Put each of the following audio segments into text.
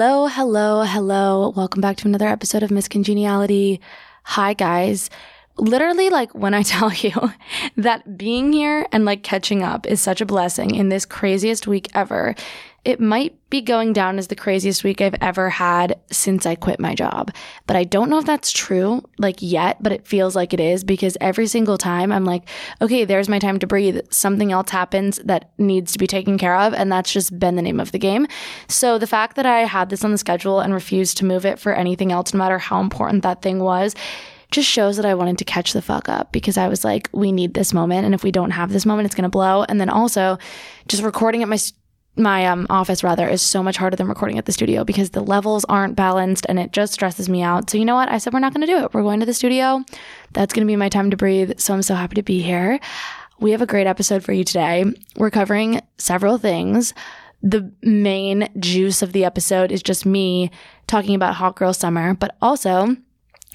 Hello. Welcome back to another episode of Miss Congeniality. Hi, guys. Literally, like, when I tell you that being here and, like, catching up is such a blessing in this craziest week ever, it might be going down as the craziest week I've ever had since I quit my job. But I don't know if that's true, like, yet, but it feels like it is, because every single time I'm like, okay, there's my time to breathe. Something else happens that needs to be taken care of, and that's just been the name of the game. So the fact that I had this on the schedule and refused to move it for anything else, no matter how important that thing was, just shows that I wanted to catch the fuck up, because I was like, we need this moment. And if we don't have this moment, it's going to blow. And then also just recording at my office rather is so much harder than recording at the studio, because the levels aren't balanced and it just stresses me out. So you know what? I said, we're not going to do it. We're going to the studio. That's going to be my time to breathe. So I'm so happy to be here. We have a great episode for you today. We're covering several things. The main juice of the episode is just me talking about Hot Girl Summer, but also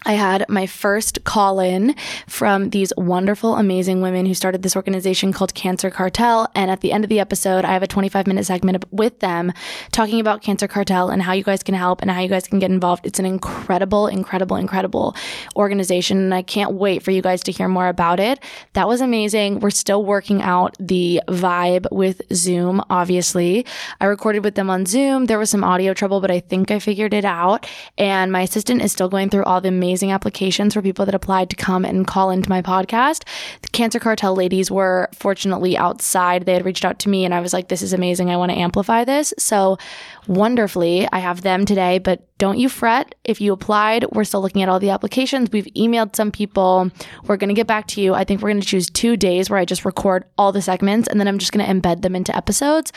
I had my first call-in from these wonderful, amazing women who started this organization called Cancer Cartel. And at the end of the episode, I have a 25-minute segment with them talking about Cancer Cartel and how you guys can help and how you guys can get involved. It's an incredible organization, and I can't wait for you guys to hear more about it. That was amazing. We're still working out the vibe with Zoom, obviously. I recorded with them on Zoom. There was some audio trouble, but I think I figured it out. And my assistant is still going through all the amazing applications for people that applied to come and call into my podcast. The Cancer Cartel ladies were fortunately outside. They had reached out to me and I was like, this is amazing. I want to amplify this. So wonderfully, I have them today, but don't you fret. If you applied, we're still looking at all the applications. We've emailed some people. We're going to get back to you. I think we're going to choose 2 days where I just record all the segments, and then I'm just going to embed them into episodes,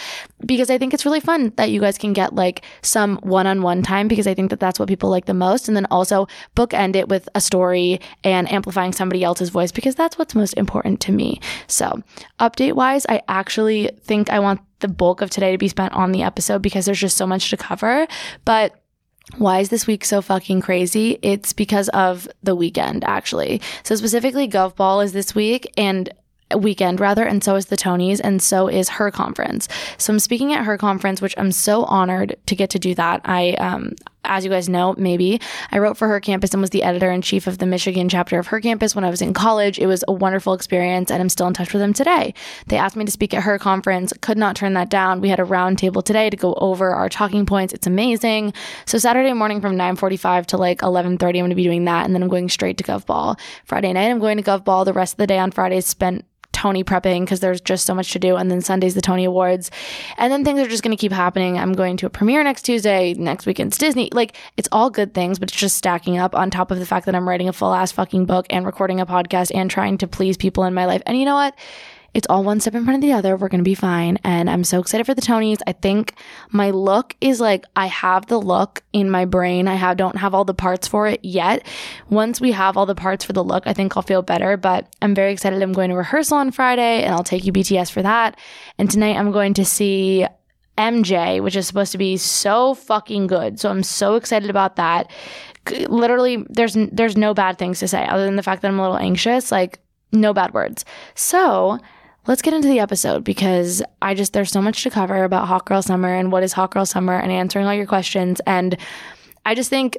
because I think it's really fun that you guys can get like some one-on-one time, because I think that that's what people like the most. And then also bookend it with a story and amplifying somebody else's voice, because that's what's most important to me. So update-wise, I actually think I want the bulk of today to be spent on the episode, because there's just so much to cover. But why is this week so fucking crazy? It's because of the weekend, actually. So specifically, Gov Ball is this week and weekend rather, and so is the Tonys, and so is her conference. So I'm speaking at her conference, which I'm so honored to get to do that. As you guys know, maybe I wrote for her campus and was the editor in chief of the Michigan chapter of her campus when I was in college. It was a wonderful experience, and I'm still in touch with them today. They asked me to speak at her conference, could not turn that down. We had a round table today to go over our talking points. It's amazing. So Saturday morning from 9:45 to like 11:30, I'm going to be doing that. And then I'm going straight to Gov Ball. Friday night, I'm going to Gov Ball. The rest of the day on Friday is spent Tony prepping, because there's just so much to do. And then Sunday's the Tony Awards. And then things are just going to keep happening. I'm going to a premiere next Tuesday. Next weekend's Disney. Like, it's all good things, but it's just stacking up on top of the fact that I'm writing a full-ass fucking book and recording a podcast and trying to please people in my life. And you know what? It's all one step in front of the other. We're going to be fine. And I'm so excited for the Tonys. I think my look is like, I have the look in my brain. I don't have all the parts for it yet. Once we have all the parts for the look, I think I'll feel better. But I'm very excited. I'm going to rehearsal on Friday, and I'll take you BTS for that. And tonight I'm going to see MJ, which is supposed to be so fucking good. So I'm so excited about that. Literally, there's no bad things to say other than the fact that I'm a little anxious. Like, no bad words. So let's get into the episode, because there's so much to cover about Hot Girl Summer and what is Hot Girl Summer and answering all your questions. And I just think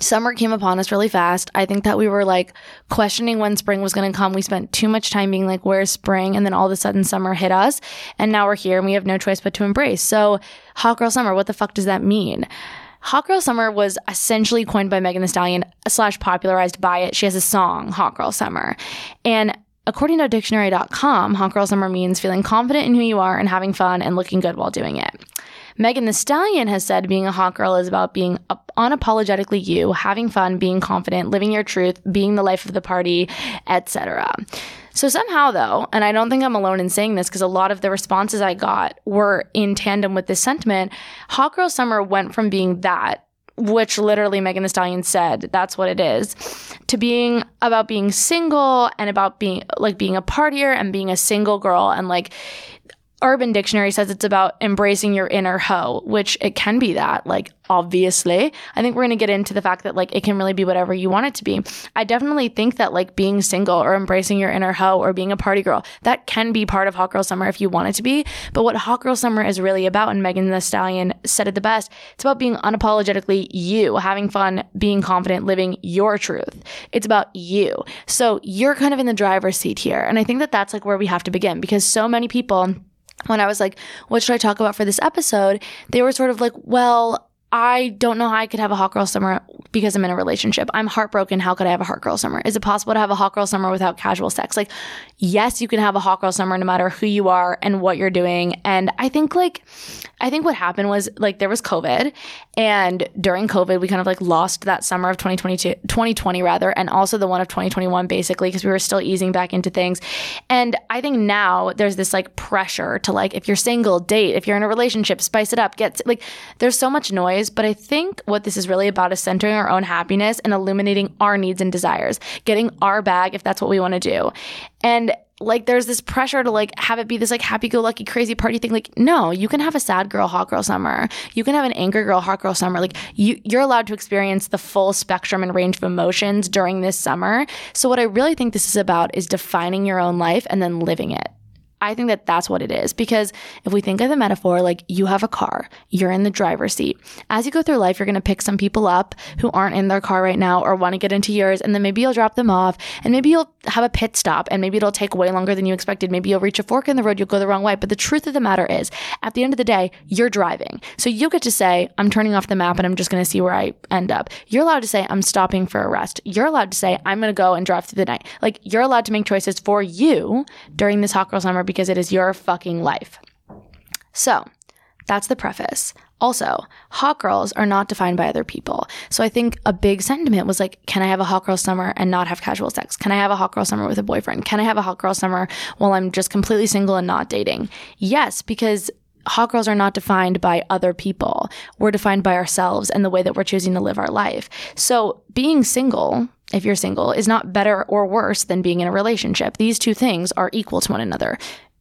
summer came upon us really fast. I think that we were like questioning when spring was going to come. We spent too much time being like, where's spring? And then all of a sudden summer hit us, and now we're here and we have no choice but to embrace. So Hot Girl Summer, what the fuck does that mean? Hot Girl Summer was essentially coined by Megan Thee Stallion / popularized by it. She has a song, Hot Girl Summer. And according to dictionary.com, Hot Girl Summer means feeling confident in who you are and having fun and looking good while doing it. Megan Thee Stallion has said being a hot girl is about being unapologetically you, having fun, being confident, living your truth, being the life of the party, etc. So somehow though, and I don't think I'm alone in saying this, because a lot of the responses I got were in tandem with this sentiment, Hot Girl Summer went from being that, which literally Megan Thee Stallion said, that's what it is, to being about being single and about being a partier and being a single girl and like Urban Dictionary says it's about embracing your inner hoe, which it can be that, like, obviously. I think we're going to get into the fact that, like, it can really be whatever you want it to be. I definitely think that, like, being single or embracing your inner hoe or being a party girl, that can be part of Hot Girl Summer if you want it to be. But what Hot Girl Summer is really about, and Megan Thee Stallion said it the best, it's about being unapologetically you, having fun, being confident, living your truth. It's about you. So you're kind of in the driver's seat here. And I think that that's, like, where we have to begin, because so many people, when I was like, what should I talk about for this episode? They were sort of like, well, I don't know how I could have a hot girl summer because I'm in a relationship. I'm heartbroken. How could I have a hot girl summer? Is it possible to have a hot girl summer without casual sex? Like, yes, you can have a hot girl summer no matter who you are and what you're doing. And I think what happened was, like, there was COVID, and during COVID, we kind of, like, lost that summer of 2020 and also the one of 2021 basically, because we were still easing back into things. And I think now there's this, like, pressure to, like, if you're single, date, if you're in a relationship, spice it up, like, there's so much noise. But I think what this is really about is centering our own happiness and illuminating our needs and desires, getting our bag if that's what we want to do. And, like, there's this pressure to, like, have it be this, like, happy-go-lucky crazy party thing. Like, no, you can have a sad girl hot girl summer. You can have an angry girl hot girl summer. Like, you're allowed to experience the full spectrum and range of emotions during this summer. So what I really think this is about is defining your own life and then living it. I think that that's what it is, because if we think of the metaphor, like, you have a car, you're in the driver's seat. As you go through life, you're going to pick some people up who aren't in their car right now or want to get into yours, and then maybe you'll drop them off, and maybe you'll have a pit stop, and maybe it'll take way longer than you expected. Maybe you'll reach a fork in the road, you'll go the wrong way. But the truth of the matter is, at the end of the day, you're driving. So you get to say, I'm turning off the map and I'm just going to see where I end up. You're allowed to say, I'm stopping for a rest. You're allowed to say, I'm going to go and drive through the night. Like, you're allowed to make choices for you during this hot girl summer, because it is your fucking life. So that's the preface. Also, hot girls are not defined by other people. So I think a big sentiment was, like, can I have a hot girl summer and not have casual sex? Can I have a hot girl summer with a boyfriend? Can I have a hot girl summer while I'm just completely single and not dating? Yes, because hot girls are not defined by other people. We're defined by ourselves and the way that we're choosing to live our life. So being single, if you're single, is not better or worse than being in a relationship. These two things are equal to one another.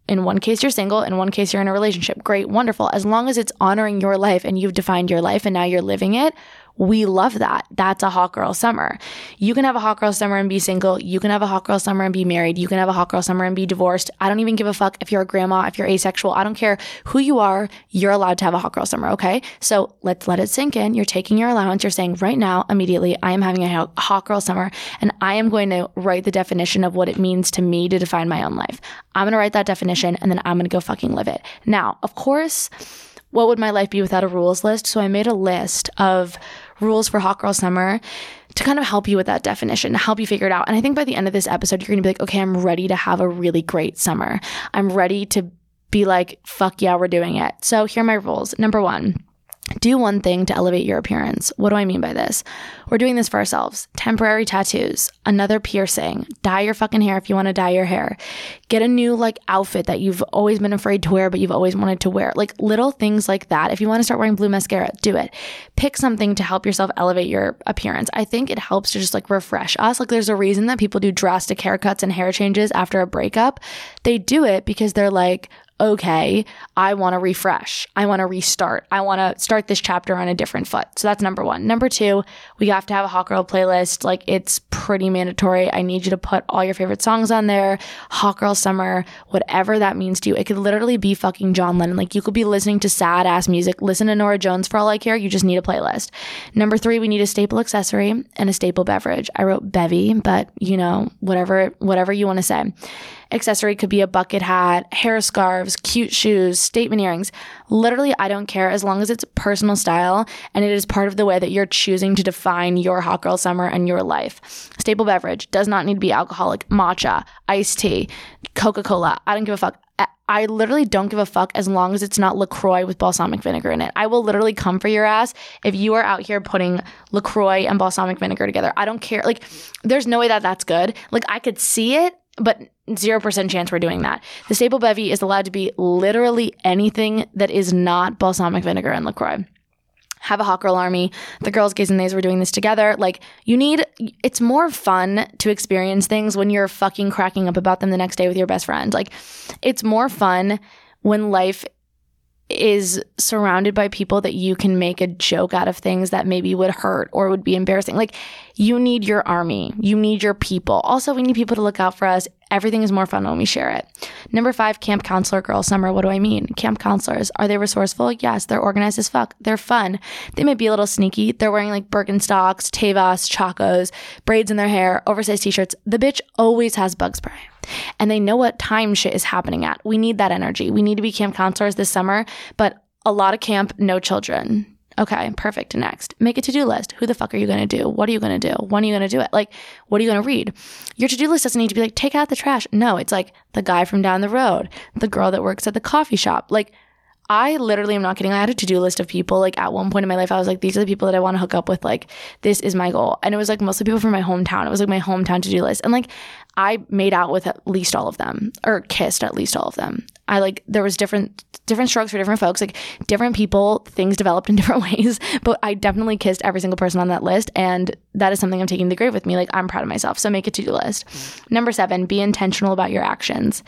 In one case, you're single. In one case, you're in a relationship. Great, wonderful. As long as it's honoring your life and you've defined your life and now you're living it, we love that. That's a hot girl summer. You can have a hot girl summer and be single. You can have a hot girl summer and be married. You can have a hot girl summer and be divorced. I don't even give a fuck if you're a grandma, if you're asexual. I don't care who you are. You're allowed to have a hot girl summer, okay? So let's let it sink in. You're taking your allowance. You're saying right now, immediately, I am having a hot girl summer, and I am going to write the definition of what it means to me to define my own life. I'm going to write that definition, and then I'm going to go fucking live it. Now, of course, what would my life be without a rules list? So I made a list of rules for Hot Girl Summer to kind of help you with that definition, to help you figure it out. And I think by the end of this episode, you're going to be like, okay, I'm ready to have a really great summer. I'm ready to be like, fuck yeah, we're doing it. So here are my rules. Number one, do one thing to elevate your appearance. What do I mean by this? We're doing this for ourselves. Temporary tattoos, another piercing, dye your fucking hair if you want to dye your hair, get a new, like, outfit that you've always been afraid to wear but you've always wanted to wear. Like, little things like that. If you want to start wearing blue mascara, do it. Pick something to help yourself elevate your appearance. I think it helps to just, like, refresh us. Like, there's a reason that people do drastic haircuts and hair changes after a breakup. They do it because they're like, okay, I want to refresh. I want to restart. I want to start this chapter on a different foot. So that's number one. Number two, we have to have a hot girl playlist. Like, it's pretty mandatory. I need you to put all your favorite songs on there. Hot girl summer, whatever that means to you. It could literally be fucking John Lennon. Like, you could be listening to sad ass music. Listen to Norah Jones for all I care. You just need a playlist. Number three, we need a staple accessory and a staple beverage. I wrote bevy, but you know, whatever you want to say. Accessory could be a bucket hat, hair scarves, cute shoes, statement earrings. Literally, I don't care, as long as it's personal style and it is part of the way that you're choosing to define your hot girl summer and your life. Staple beverage does not need to be alcoholic. Matcha, iced tea, Coca-Cola. I don't give a fuck. I literally don't give a fuck as long as it's not LaCroix with balsamic vinegar in it. I will literally come for your ass if you are out here putting LaCroix and balsamic vinegar together. I don't care. Like, there's no way that that's good. Like, I could see it, but 0% chance we're doing that. The staple bevy is allowed to be literally anything that is not balsamic vinegar and LaCroix. Have a hot girl army. The girls, gays, and theys were doing this together. Like, it's more fun to experience things when you're fucking cracking up about them the next day with your best friend. Like, it's more fun when life is surrounded by people that you can make a joke out of things that maybe would hurt or would be embarrassing. Like, you need your army. You need your people. Also, we need people to look out for us. Everything is more fun when we share it. Number 5, camp counselor girl summer. What do I mean? Camp counselors. Are they resourceful? Yes. They're organized as fuck. They're fun. They might be a little sneaky. They're wearing like Birkenstocks, Tevas, Chacos, braids in their hair, oversized t-shirts. The bitch always has bug spray. And they know what time shit is happening at. We need that energy. We need to be camp counselors this summer, but a lot of camp, no children. Okay, perfect. Next, make a to-do list. Who the fuck are you going to do? What are you going to do? When are you going to do it? Like, what are you going to read? Your to-do list doesn't need to be like, take out the trash. No, it's like the guy from down the road, the girl that works at the coffee shop. Like, I literally am not kidding. I had a to-do list of people. Like, at one point in my life, I was like, these are the people that I want to hook up with. Like, this is my goal. And it was like mostly people from my hometown. It was like my hometown to-do list. And like, I made out with at least all of them, or kissed at least all of them. I like, there was different strokes for different folks, like different people, things developed in different ways, but I definitely kissed every single person on that list. And that is something I'm taking to the grave with me. Like, I'm proud of myself. So make a to-do list. Number 7, be intentional about your actions.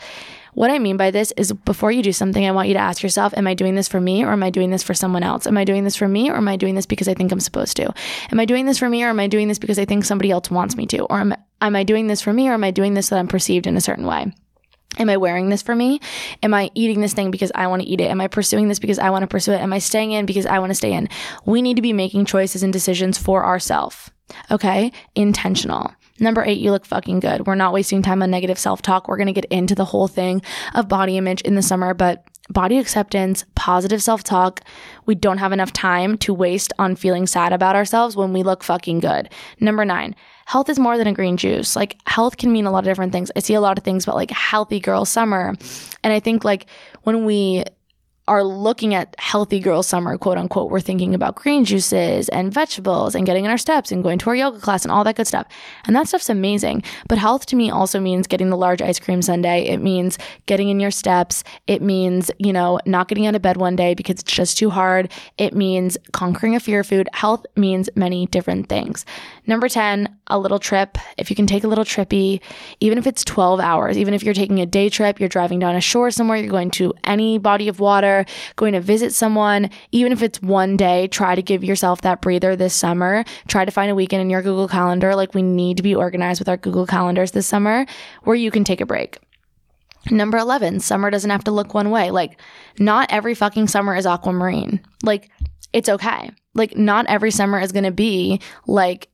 What I mean by this is, before you do something, I want you to ask yourself, am I doing this for me, or am I doing this for someone else? Am I doing this for me, or am I doing this because I think I'm supposed to? Am I doing this for me, or am I doing this because I think somebody else wants me to? Or am I doing this for me, or am I doing this so that I'm perceived in a certain way? Am I wearing this for me? Am I eating this thing because I want to eat it? Am I pursuing this because I want to pursue it? Am I staying in because I want to stay in? We need to be making choices and decisions for ourselves. Okay? Intentional. Number 8, you look fucking good. We're not wasting time on negative self-talk. We're going to get into the whole thing of body image in the summer, but body acceptance, positive self-talk. We don't have enough time to waste on feeling sad about ourselves when we look fucking good. Number 9, health is more than a green juice. Like, health can mean a lot of different things. I see a lot of things about like healthy girl summer. And I think like when we are looking at healthy girl summer, quote unquote, we're thinking about green juices and vegetables and getting in our steps and going to our yoga class and all that good stuff. And that stuff's amazing. But health to me also means getting the large ice cream sundae. It means getting in your steps. It means, you know, not getting out of bed one day because it's just too hard. It means conquering a fear of food. Health means many different things. Number 10, a little trip. If you can take a little trippy, even if it's 12 hours, even if you're taking a day trip, you're driving down a shore somewhere, you're going to any body of water, going to visit someone, even if it's one day, try to give yourself that breather this summer. Try to find a weekend in your Google Calendar. Like, we need to be organized with our Google Calendars this summer where you can take a break. Number 11, summer doesn't have to look one way. Like, not every fucking summer is aquamarine. Like, it's okay. Like, not every summer is going to be like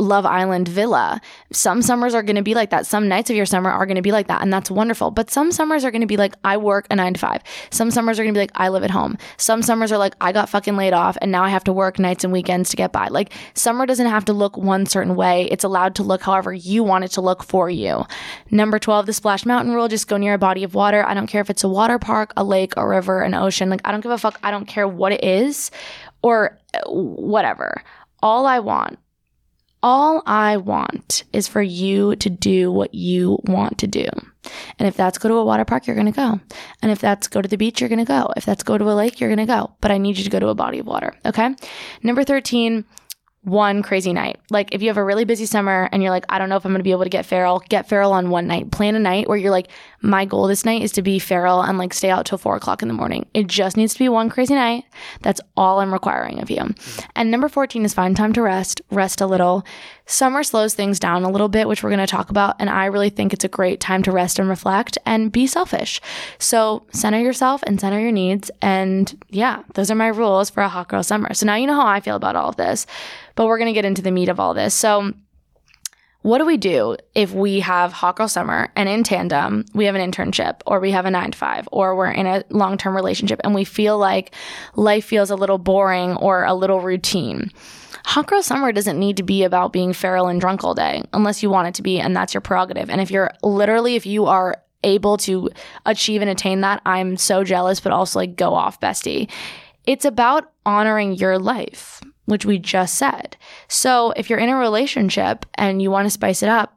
Love Island villa. Some summers are going to be like that. Some nights of your summer are going to be like that. And that's wonderful. But some summers are going to be like, I work a 9-to-5. Some summers are going to be like, I live at home. Some summers are like, I got fucking laid off and now I have to work nights and weekends to get by. Like, summer doesn't have to look one certain way. It's allowed to look however you want it to look for you. Number 12, the Splash Mountain rule. Just go near a body of water. I don't care if it's a water park, a lake, a river, an ocean. Like, I don't give a fuck. I don't care what it is or whatever. All I want is for you to do what you want to do. And if that's go to a water park, you're going to go. And if that's go to the beach, you're going to go. If that's go to a lake, you're going to go. But I need you to go to a body of water. Okay. Number 13, one crazy night. Like, if you have a really busy summer and you're like, I don't know if I'm going to be able to get feral on one night. Plan a night where you're like, my goal this night is to be feral and like stay out till 4:00 in the morning. It just needs to be one crazy night. That's all I'm requiring of you. And number 14 is find time to rest a little. Summer slows things down a little bit, which we're going to talk about. And I really think it's a great time to rest and reflect and be selfish. So center yourself and center your needs. And yeah, those are my rules for a hot girl summer. So now you know how I feel about all of this. But we're going to get into the meat of all this. So what do we do if we have hot girl summer and in tandem we have an internship or we have a 9-to-5 or we're in a long-term relationship and we feel like life feels a little boring or a little routine? Hot girl summer doesn't need to be about being feral and drunk all day unless you want it to be, and that's your prerogative. And if you are able to achieve and attain that, I'm so jealous, but also like, go off, bestie. It's about honoring your life, which we just said. So if you're in a relationship and you want to spice it up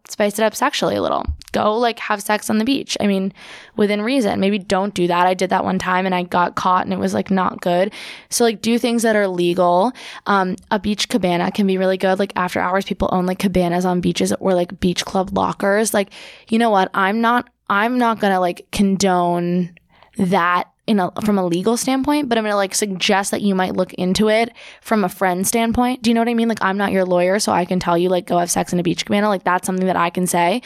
sexually a little. Go like have sex on the beach. I mean, within reason. Maybe don't do that. I did that one time and I got caught and it was like not good. So like, do things that are legal. A beach cabana can be really good. Like, after hours, people own like cabanas on beaches or like beach club lockers. Like, you know what? I'm not gonna like condone that from a legal standpoint, but I'm going to like suggest that you might look into it from a friend standpoint. Do you know what I mean? Like, I'm not your lawyer, so I can tell you like, go have sex in a beach cabana. Like, that's something that I can say.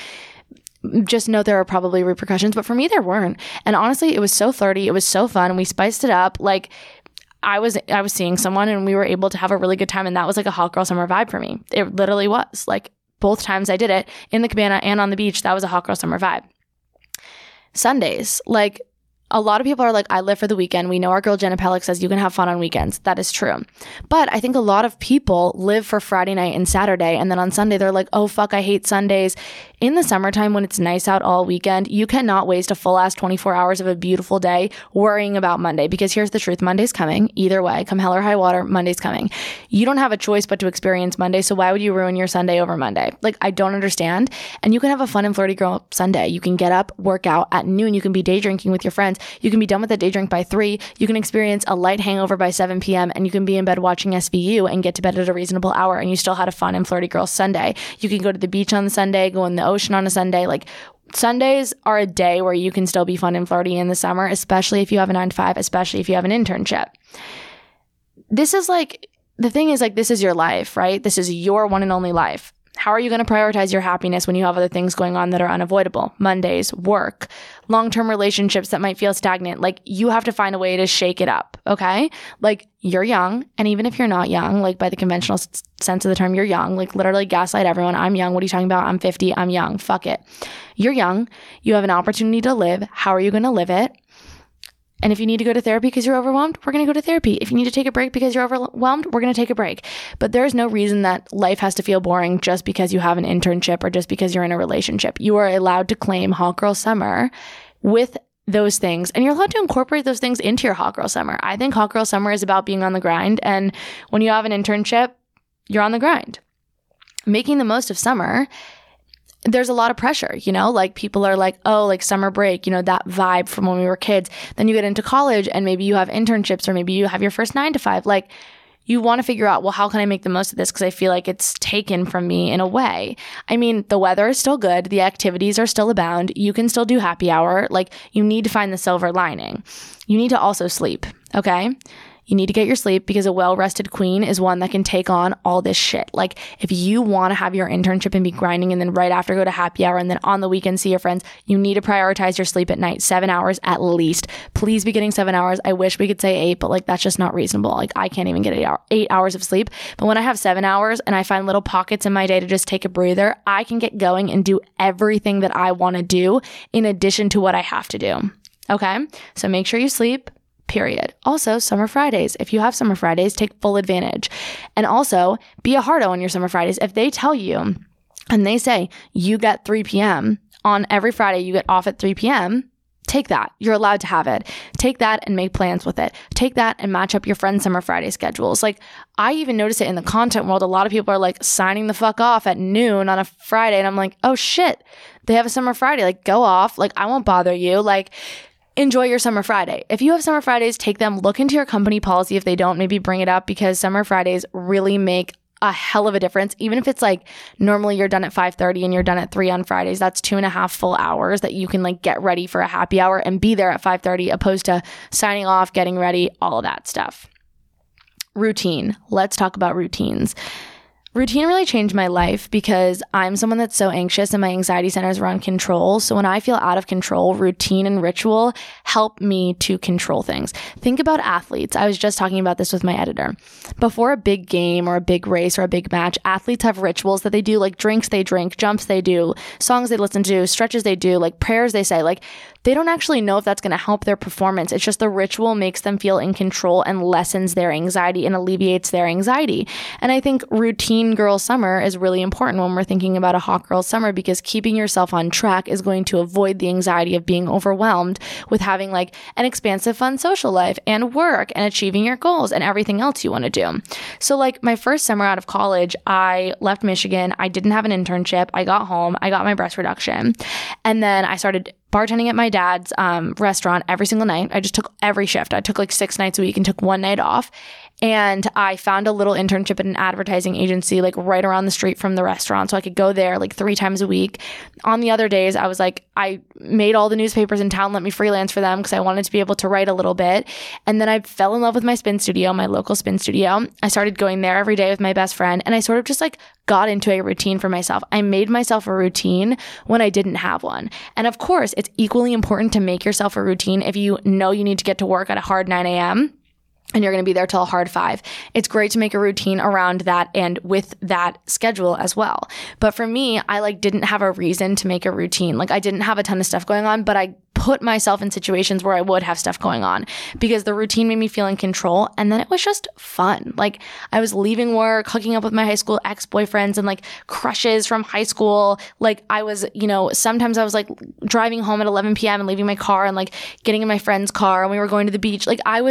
Just know there are probably repercussions, but for me there weren't. And honestly, it was so flirty. It was so fun. And we spiced it up. Like, I was seeing someone and we were able to have a really good time. And that was like a hot girl summer vibe for me. It literally was. Like, both times I did it in the cabana and on the beach, that was a hot girl summer vibe. Sundays, like, a lot of people are like, I live for the weekend. We know our girl Jenna Pellick says you can have fun on weekends. That is true. But I think a lot of people live for Friday night and Saturday. And then on Sunday, they're like, oh, fuck, I hate Sundays. In the summertime, when it's nice out all weekend, you cannot waste a full ass 24 hours of a beautiful day worrying about Monday. Because here's the truth. Monday's coming. Either way, come hell or high water, Monday's coming. You don't have a choice but to experience Monday. So why would you ruin your Sunday over Monday? Like, I don't understand. And you can have a fun and flirty girl Sunday. You can get up, work out at noon. You can be day drinking with your friends. You can be done with that day drink by 3. You can experience a light hangover by 7 p.m. and you can be in bed watching SVU and get to bed at a reasonable hour, and you still had a fun and flirty girl Sunday. You can go to the beach on Sunday, go in the ocean on a Sunday. Like, Sundays are a day where you can still be fun and flirty in the summer, especially if you have a 9-to-5, especially if you have an internship. This is like, the thing is like, this is your life, right? This is your one and only life. How are you going to prioritize your happiness when you have other things going on that are unavoidable? Mondays, work, long-term relationships that might feel stagnant. Like, you have to find a way to shake it up, okay? Like, you're young, and even if you're not young, like, by the conventional sense of the term, you're young. Like, literally gaslight everyone. I'm young. What are you talking about? I'm 50. I'm young. Fuck it. You're young. You have an opportunity to live. How are you going to live it? And if you need to go to therapy because you're overwhelmed, we're going to go to therapy. If you need to take a break because you're overwhelmed, we're going to take a break. But there is no reason that life has to feel boring just because you have an internship or just because you're in a relationship. You are allowed to claim hot girl summer with those things. And you're allowed to incorporate those things into your hot girl summer. I think hot girl summer is about being on the grind. And when you have an internship, you're on the grind. Making the most of summer. There's a lot of pressure, you know, like people are like, oh, like summer break, you know, that vibe from when we were kids. Then you get into college and maybe you have internships or maybe you have your first 9-to-5. Like, you want to figure out, well, how can I make the most of this? Because I feel like it's taken from me in a way. I mean, the weather is still good. The activities are still abound. You can still do happy hour. Like, you need to find the silver lining. You need to also sleep. Okay. You need to get your sleep, because a well-rested queen is one that can take on all this shit. Like, if you want to have your internship and be grinding and then right after go to happy hour and then on the weekend see your friends, you need to prioritize your sleep at night. 7 hours at least. Please be getting 7 hours. I wish we could say 8, but like, that's just not reasonable. Like, I can't even get 8 hours of sleep. But when I have 7 hours and I find little pockets in my day to just take a breather, I can get going and do everything that I want to do in addition to what I have to do. Okay? So make sure you sleep. Period. Also, summer Fridays. If you have summer Fridays, take full advantage. And also, be a hardo on your summer Fridays. If they tell you and they say you get 3 p.m. on every Friday, you get off at 3 p.m., take that. You're allowed to have it. Take that and make plans with it. Take that and match up your friend's summer Friday schedules. Like, I even notice it in the content world. A lot of people are like signing the fuck off at noon on a Friday. And I'm like, oh shit, they have a summer Friday. Like, go off. Like, I won't bother you. Like, enjoy your summer Friday. If you have summer Fridays, take them. Look into your company policy. If they don't, maybe bring it up, because summer Fridays really make a hell of a difference. Even if it's like, normally you're done at 5:30 and you're done at 3 on Fridays, that's 2.5 full hours that you can like get ready for a happy hour and be there at 5:30, opposed to signing off, getting ready, all of that stuff. Routine. Let's talk about routines. Routine really changed my life, because I'm someone that's so anxious and my anxiety centers around control. So when I feel out of control, routine and ritual help me to control things. Think about athletes. I was just talking about this with my editor. Before a big game or a big race or a big match, athletes have rituals that they do, like drinks they drink, jumps they do, songs they listen to, stretches they do, like prayers they say. Like, they don't actually know if that's going to help their performance. It's just the ritual makes them feel in control and lessens their anxiety and alleviates their anxiety. And I think routine girl summer is really important when we're thinking about a hot girl summer, because keeping yourself on track is going to avoid the anxiety of being overwhelmed with having like an expansive, fun social life and work and achieving your goals and everything else you want to do. So like, my first summer out of college, I left Michigan. I didn't have an internship. I got home. I got my breast reduction. And then I started bartending at my dad's restaurant every single night. I just took every shift. I took like 6 nights a week and took 1 night off. And I found a little internship at an advertising agency, like right around the street from the restaurant. So I could go there like 3 times a week. On the other days, I was like, I made all the newspapers in town let me freelance for them because I wanted to be able to write a little bit. And then I fell in love with my spin studio, my local spin studio. I started going there every day with my best friend. And I sort of just like got into a routine for myself. I made myself a routine when I didn't have one. And of course, it's equally important to make yourself a routine if you know you need to get to work at a hard 9 a.m. and you're going to be there till a hard 5. It's great to make a routine around that and with that schedule as well. But for me, I like didn't have a reason to make a routine. Like I didn't have a ton of stuff going on, but I put myself in situations where I would have stuff going on because the routine made me feel in control. And then it was just fun. Like I was leaving work, hooking up with my high school ex-boyfriends and like crushes from high school. Like I was, you know, sometimes I was like driving home at 11 p.m. and leaving my car and like getting in my friend's car and we were going to the beach. Like I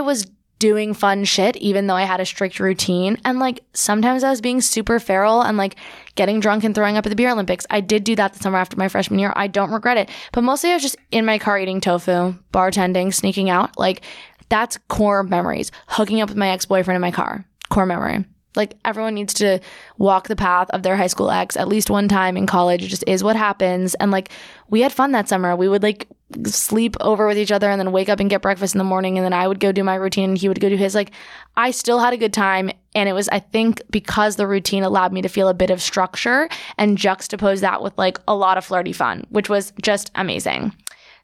was doing fun shit, even though I had a strict routine. And like sometimes I was being super feral and like getting drunk and throwing up at the beer Olympics. I did do that the summer after my freshman year. I don't regret it. But mostly I was just in my car eating tofu, bartending, sneaking out. Like that's core memories. Hooking up with my ex-boyfriend in my car. Core memory. Like everyone needs to walk the path of their high school ex at least one time in college. It just is what happens. And like we had fun that summer. We would like sleep over with each other and then wake up and get breakfast in the morning. And then I would go do my routine and he would go do his. Like I still had a good time. And it was, I think, because the routine allowed me to feel a bit of structure and juxtapose that with like a lot of flirty fun, which was just amazing.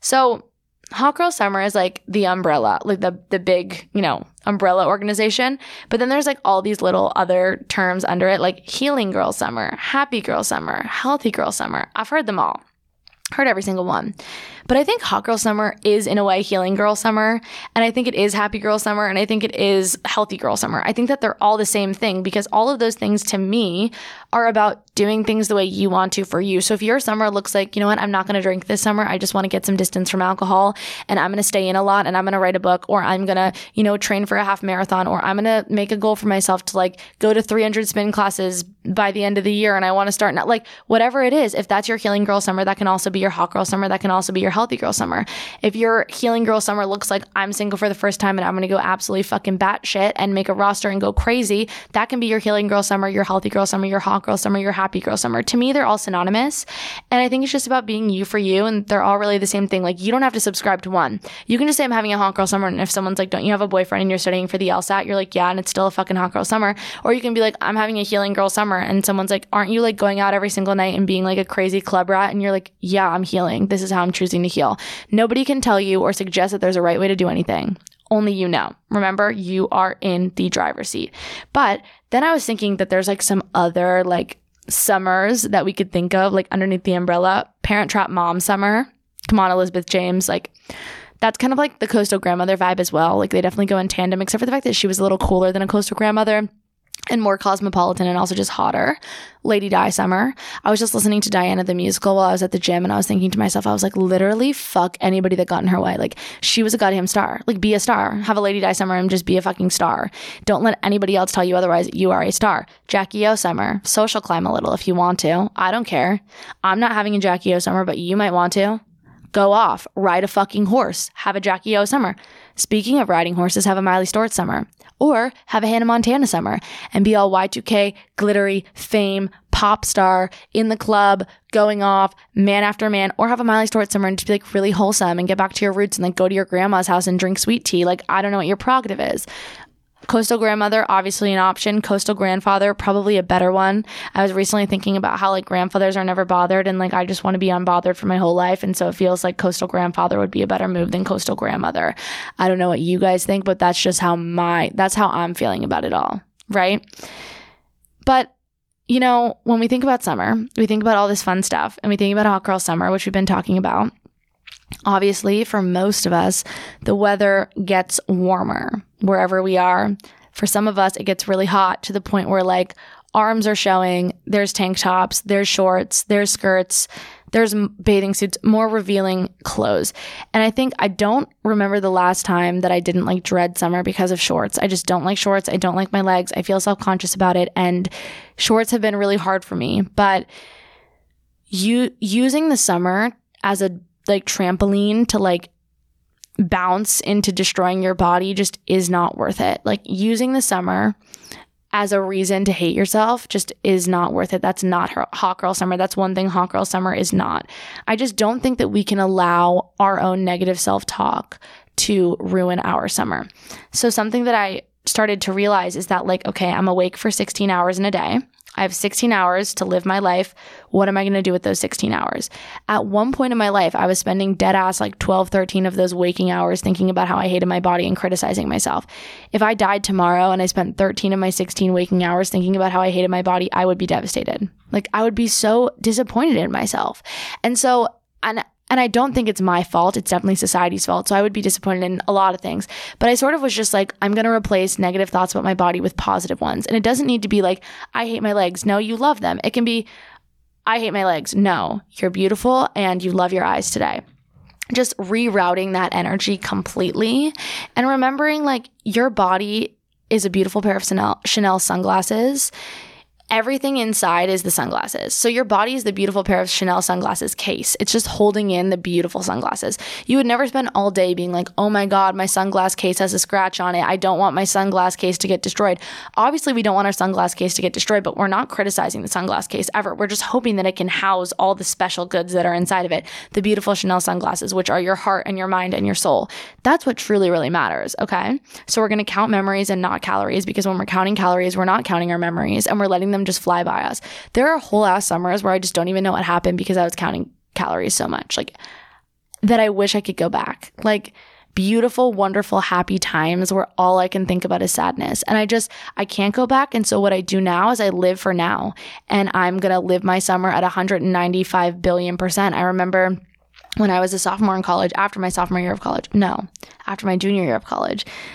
So Hot Girl Summer is like the umbrella, like the big, you know, umbrella organization. But then there's like all these little other terms under it, like Healing Girl Summer, Happy Girl Summer, Healthy Girl Summer. I've heard them all. Heard every single one. But I think Hot Girl Summer is in a way Healing Girl Summer. And I think it is Happy Girl Summer. And I think it is Healthy Girl Summer. I think that they're all the same thing because all of those things to me are about doing things the way you want to for you. So if your summer looks like, you know what, I'm not going to drink this summer. I just want to get some distance from alcohol and I'm going to stay in a lot and I'm going to write a book or I'm going to, you know, train for a half marathon or I'm going to make a goal for myself to like go to 300 spin classes by the end of the year and I want to start not like whatever it is. If that's your Healing Girl Summer, that can also be your Hot Girl Summer. That can also be your Healthy Girl Summer. If your Healing Girl Summer looks like I'm single for the first time and I'm going to go absolutely fucking batshit and make a roster and go crazy, that can be your Healing Girl Summer, your Healthy Girl Summer, your Hot Girl Summer, your Happy Girl Summer. To me, they're all synonymous. And I think it's just about being you for you. And they're all really the same thing. Like you don't have to subscribe to one. You can just say I'm having a Hot Girl Summer. And if someone's like, don't you have a boyfriend and you're studying for the LSAT? You're like, yeah, and it's still a fucking Hot Girl Summer. Or you can be like, I'm having a Healing Girl Summer. And someone's like, aren't you like going out every single night and being like a crazy club rat? And you're like, yeah, I'm healing. This is how I'm choosing to heal. Nobody can tell you or suggest that there's a right way to do anything. Only you know. Remember, you are in the driver's seat. But then I was thinking that there's like some other like summers that we could think of, like underneath the umbrella. Parent Trap Mom Summer. Come on, Elizabeth James. Like that's kind of like the coastal grandmother vibe as well. Like they definitely go in tandem, except for the fact that she was a little cooler than a coastal grandmother. And more cosmopolitan and also just hotter. Lady Di Summer. I was just listening to Diana the Musical while I was at the gym and I was thinking to myself, I was like, literally fuck anybody that got in her way. Like she was a goddamn star. Like be a star. Have a Lady Di Summer and just be a fucking star. Don't let anybody else tell you otherwise. You are a star. Jackie O Summer. Social climb a little if you want to. I don't care. I'm not having a Jackie O Summer, but you might want to. Go off. Ride a fucking horse. Have a Jackie O Summer. Speaking of riding horses, have a Miley Stewart Summer. Or have a Hannah Montana Summer and be all Y2K, glittery, fame, pop star, in the club, going off, man after man. Or have a Miley Stewart Summer and just be like really wholesome and get back to your roots and like go to your grandma's house and drink sweet tea. Like, I don't know what your prerogative is. Coastal grandmother, obviously an option. Coastal grandfather, probably a better one. I was recently thinking about how like grandfathers are never bothered and like I just want to be unbothered for my whole life. And so it feels like coastal grandfather would be a better move than coastal grandmother. I don't know what you guys think, but that's just how that's how I'm feeling about it all, right? But you know, when we think about summer, we think about all this fun stuff and we think about Hot Girl Summer, which we've been talking about. Obviously, for most of us, the weather gets warmer wherever we are. For some of us, it gets really hot to the point where like arms are showing, there's tank tops, there's shorts, there's skirts, there's bathing suits, more revealing clothes. And I think I don't remember the last time that I didn't like dread summer because of shorts. I just don't like shorts. I don't like my legs. I feel self-conscious about it. And shorts have been really hard for me. But using the summer as a like trampoline to like bounce into destroying your body just is not worth it. Like, using the summer as a reason to hate yourself just is not worth it. That's not hot girl summer. That's one thing hot girl summer is not. I just don't think that we can allow our own negative self-talk to ruin our summer. So something that I started to realize is that, like, okay, I'm awake for 16 hours in a day. I have 16 hours to live my life. What am I going to do with those 16 hours? At one point in my life, I was spending dead ass like 12, 13 of those waking hours thinking about how I hated my body and criticizing myself. If I died tomorrow and I spent 13 of my 16 waking hours thinking about how I hated my body, I would be devastated. Like, I would be so disappointed in myself. And so, and I don't think it's my fault. It's definitely society's fault. So I would be disappointed in a lot of things. But I sort of was just like, I'm going to replace negative thoughts about my body with positive ones. And it doesn't need to be like, I hate my legs. No, you love them. It can be, I hate my legs. No, you're beautiful and you love your eyes today. Just rerouting that energy completely and remembering, like, your body is a beautiful pair of Chanel sunglasses. Everything inside is the sunglasses. So your body is the beautiful pair of Chanel sunglasses case. It's just holding in the beautiful sunglasses. You would never spend all day being like, oh my God, my sunglass case has a scratch on it. I don't want my sunglass case to get destroyed. Obviously, we don't want our sunglass case to get destroyed, but we're not criticizing the sunglass case ever. We're just hoping that it can house all the special goods that are inside of it, the beautiful Chanel sunglasses, which are your heart and your mind and your soul. That's what truly, really matters, okay? So we're going to count memories and not calories, because when we're counting calories, we're not counting our memories and we're letting them just fly by us. There are whole ass summers where I just don't even know what happened because I was counting calories so much, like, that I wish I could go back. Like, beautiful, wonderful, happy times where all I can think about is sadness. And I can't go back. And so what I do now is I live for now. And I'm going to live my summer at 195 billion %. I remember when I was a sophomore in college, after my junior year of college,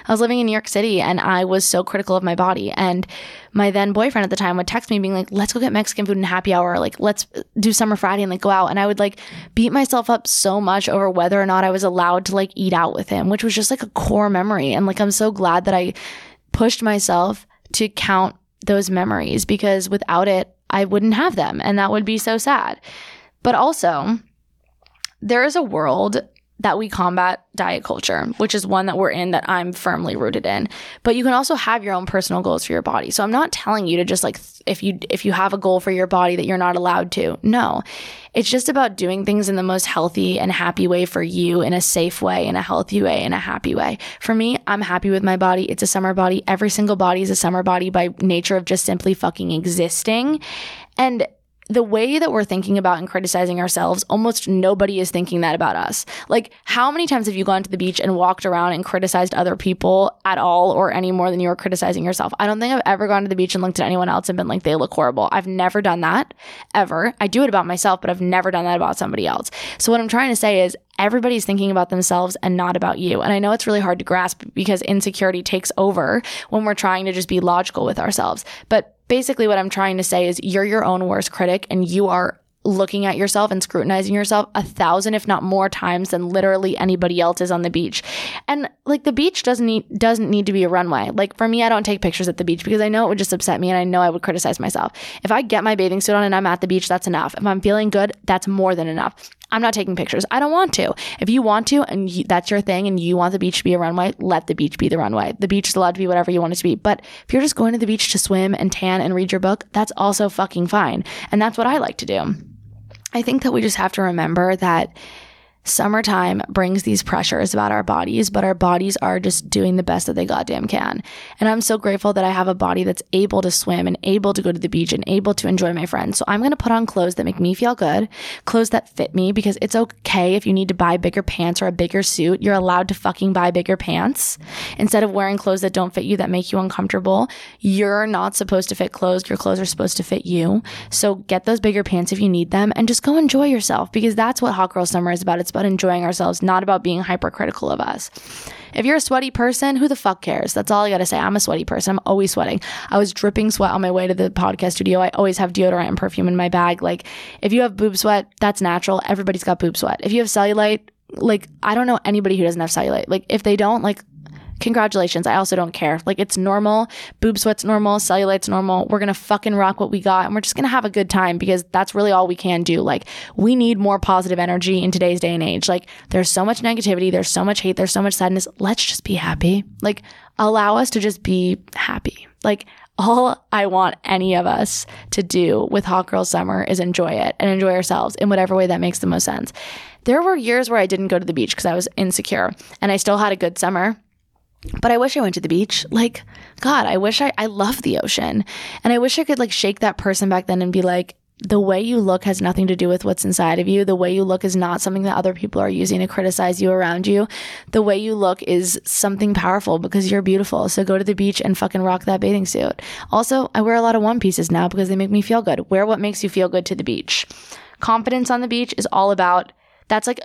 I was living in New York City and I was so critical of my body. And my then boyfriend at the time would text me being like, let's go get Mexican food and happy hour. Like, let's do summer Friday and like go out. And I would like beat myself up so much over whether or not I was allowed to like eat out with him, which was just like a core memory. And like, I'm so glad that I pushed myself to count those memories, because without it, I wouldn't have them. And that would be so sad. But also, there is a world that we combat diet culture, which is one that we're in, that I'm firmly rooted in. But you can also have your own personal goals for your body. So I'm not telling you to just like, if you have a goal for your body that you're not allowed to. No, it's just about doing things in the most healthy and happy way for you, in a safe way, in a healthy way, in a happy way. For me, I'm happy with my body. It's a summer body. Every single body is a summer body by nature of just simply fucking existing. And the way that we're thinking about and criticizing ourselves, almost nobody is thinking that about us. Like, how many times have you gone to the beach and walked around and criticized other people at all, or any more than you were criticizing yourself? I don't think I've ever gone to the beach and looked at anyone else and been like, they look horrible. I've never done that, ever. I do it about myself, but I've never done that about somebody else. So what I'm trying to say is, everybody's thinking about themselves and not about you. And I know it's really hard to grasp because insecurity takes over when we're trying to just be logical with ourselves. But basically what I'm trying to say is, you're your own worst critic, and you are looking at yourself and scrutinizing yourself 1,000, if not more times than literally anybody else is on the beach. And like, the beach doesn't need to be a runway. Like, for me, I don't take pictures at the beach because I know it would just upset me and I know I would criticize myself. If I get my bathing suit on and I'm at the beach, that's enough. If I'm feeling good, that's more than enough. I'm not taking pictures. I don't want to. If you want to, and that's your thing, and you want the beach to be a runway, let the beach be the runway. The beach is allowed to be whatever you want it to be. But if you're just going to the beach to swim and tan and read your book, that's also fucking fine. And that's what I like to do. I think that we just have to remember that summertime brings these pressures about our bodies, but our bodies are just doing the best that they goddamn can. And I'm so grateful that I have a body that's able to swim and able to go to the beach and able to enjoy my friends. So I'm going to put on clothes that make me feel good, clothes that fit me, because it's okay if you need to buy bigger pants or a bigger suit. You're allowed to fucking buy bigger pants instead of wearing clothes that don't fit you, that make you uncomfortable. You're not supposed to fit clothes. Your clothes are supposed to fit you. So get those bigger pants if you need them and just go enjoy yourself, because that's what Hot Girl Summer is about. It's about enjoying ourselves, not about being hypercritical of us. If you're a sweaty person, who the fuck cares? That's all I gotta say. I'm a sweaty person. I'm always sweating. I was dripping sweat on my way to the podcast studio. I always have deodorant and perfume in my bag. Like, if you have boob sweat, that's natural. Everybody's got boob sweat. If you have cellulite, like, I don't know anybody who doesn't have cellulite. Like, if they don't, like, congratulations. I also don't care. Like, it's normal. Boob sweat's normal. Cellulite's normal. We're going to fucking rock what we got. And we're just going to have a good time because that's really all we can do. Like, we need more positive energy in today's day and age. Like, there's so much negativity. There's so much hate. There's so much sadness. Let's just be happy. Like, allow us to just be happy. Like, all I want any of us to do with Hot Girl Summer is enjoy it and enjoy ourselves in whatever way that makes the most sense. There were years where I didn't go to the beach because I was insecure, and I still had a good summer. But I wish I went to the beach. Like, God, I wish I love the ocean. And I wish I could, like, shake that person back then and be like, the way you look has nothing to do with what's inside of you. The way you look is not something that other people are using to criticize you around you. The way you look is something powerful because you're beautiful. So go to the beach and fucking rock that bathing suit. Also, I wear a lot of one pieces now because they make me feel good. Wear what makes you feel good to the beach. Confidence on the beach is all about, that's like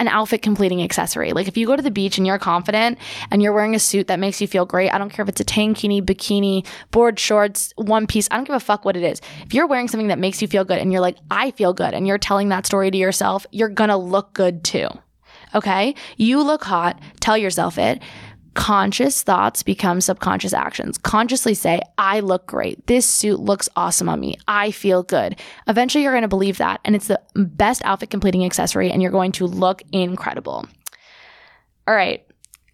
an outfit completing accessory. Like, if you go to the beach and you're confident and you're wearing a suit that makes you feel great, I don't care if it's a tankini, bikini, board shorts, one piece, I don't give a fuck what it is. If you're wearing something that makes you feel good and you're like, I feel good, and you're telling that story to yourself, you're gonna look good too. Okay? You look hot, tell yourself it. Conscious thoughts become subconscious actions. Consciously say, I look great. This suit looks awesome on me. I feel good. Eventually, you're going to believe that. And it's the best outfit completing accessory, and you're going to look incredible. All right.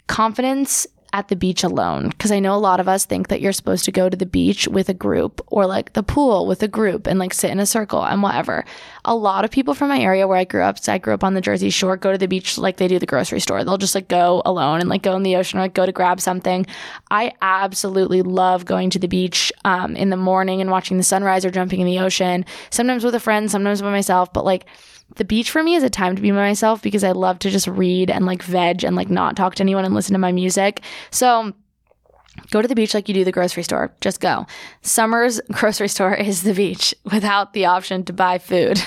Confidence at the beach alone. Because I know a lot of us think that you're supposed to go to the beach with a group, or like the pool with a group, and like sit in a circle and whatever. A lot of people from my area where I grew up, so I grew up on the Jersey Shore, go to the beach like they do the grocery store. They'll just like go alone and like go in the ocean or like go to grab something. I absolutely love going to the beach in the morning and watching the sunrise or jumping in the ocean. Sometimes with a friend, sometimes by myself, but like the beach for me is a time to be by myself because I love to just read and like veg and like not talk to anyone and listen to my music. So go to the beach like you do the grocery store. Just go. Summer's grocery store is the beach without the option to buy food.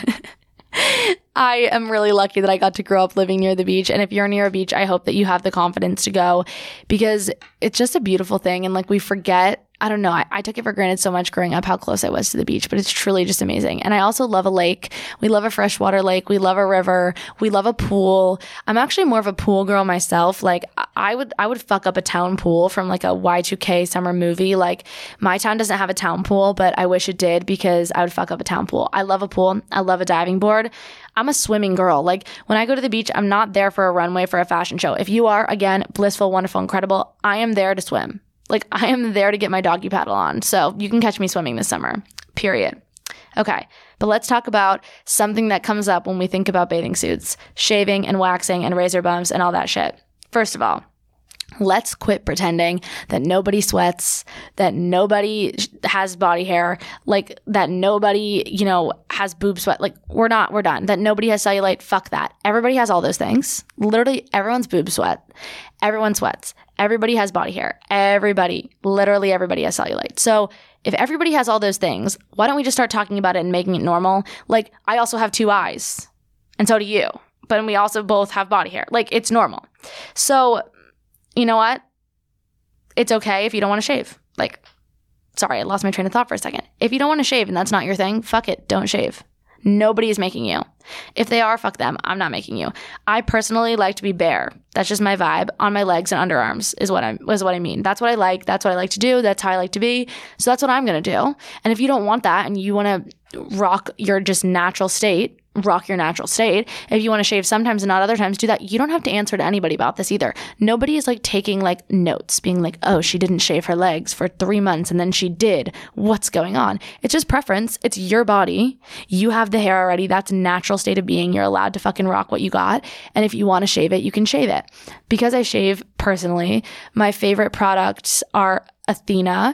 I am really lucky that I got to grow up living near the beach. And if you're near a beach, I hope that you have the confidence to go because it's just a beautiful thing. And like we forget, I don't know. I took it for granted so much growing up how close I was to the beach, but it's truly just amazing. And I also love a lake. We love a freshwater lake. We love a river. We love a pool. I'm actually more of a pool girl myself. Like I would fuck up a town pool from like a Y2K summer movie. Like my town doesn't have a town pool, but I wish it did because I would fuck up a town pool. I love a pool. I love a diving board. I'm a swimming girl. Like when I go to the beach, I'm not there for a runway for a fashion show. If you are, again, blissful, wonderful, incredible, I am there to swim. Like, I am there to get my doggy paddle on. So you can catch me swimming this summer, period. Okay, but let's talk about something that comes up when we think about bathing suits, shaving and waxing and razor bumps and all that shit. First of all, let's quit pretending that nobody sweats, that nobody has body hair, like that nobody, you know, has boob sweat. Like we're done. That nobody has cellulite. Fuck that. Everybody has all those things. Literally everyone's boob sweat. Everyone sweats. Everybody has body hair. Everybody, literally everybody has cellulite. So if everybody has all those things, why don't we just start talking about it and making it normal? Like I also have two eyes and so do you, but we also both have body hair. Like it's normal. So you know what? It's okay if you don't want to shave. Like, sorry, I lost my train of thought for a second. If you don't want to shave and that's not your thing, fuck it. Don't shave. Nobody is making you. If they are, fuck them. I'm not making you. I personally like to be bare. That's just my vibe on my legs and underarms is what I mean. That's what I like. That's what I like to do. That's how I like to be. So that's what I'm going to do. And if you don't want that and you want to rock your just natural state, rock your natural state. If you want to shave sometimes and not other times, do that. You don't have to answer to anybody about this either. Nobody is like taking like notes, being like, oh, she didn't shave her legs for 3 months and then she did. What's going on? It's just preference. It's your body. You have the hair already. That's natural state of being. You're allowed to fucking rock what you got. And if you want to shave it, you can shave it. Because I shave personally, my favorite products are Athena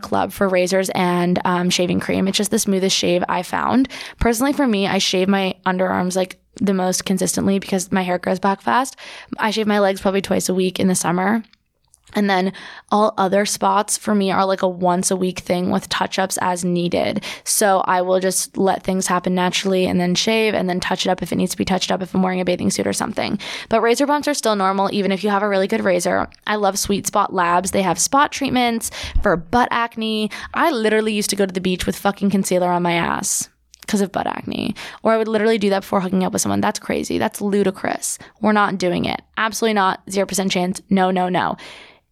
Club for razors and shaving cream. It's just the smoothest shave I found. Personally, for me, I shave my underarms like the most consistently because my hair grows back fast. I shave my legs probably twice a week in the summer. And then all other spots for me are like a once a week thing with touch-ups as needed. So I will just let things happen naturally and then shave and then touch it up if it needs to be touched up if I'm wearing a bathing suit or something. But razor bumps are still normal even if you have a really good razor. I love Sweet Spot Labs. They have spot treatments for butt acne. I literally used to go to the beach with fucking concealer on my ass. because of butt acne. Or I would literally do that before hooking up with someone. That's crazy. That's ludicrous. We're not doing it. Absolutely not. 0% chance. No, no, no.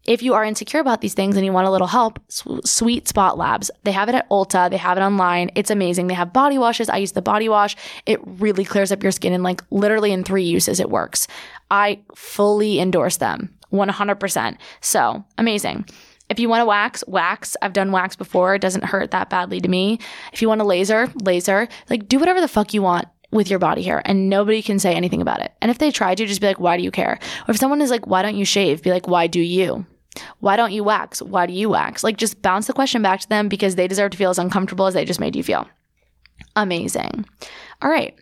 If you are insecure about these things and you want a little help, Sweet Spot Labs. They have it at Ulta. They have it online. It's amazing. They have body washes. I use the body wash. It really clears up your skin, and like literally in 3 uses it works. I fully endorse them. 100%. So amazing. If you want to wax, wax. I've done wax before. It doesn't hurt that badly to me. If you want to laser, laser. Like, do whatever the fuck you want with your body hair, and nobody can say anything about it. And if they try to, just be like, why do you care? Or if someone is like, why don't you shave? Be like, why do you? Why don't you wax? Why do you wax? Like, just bounce the question back to them, because they deserve to feel as uncomfortable as they just made you feel. Amazing. All right.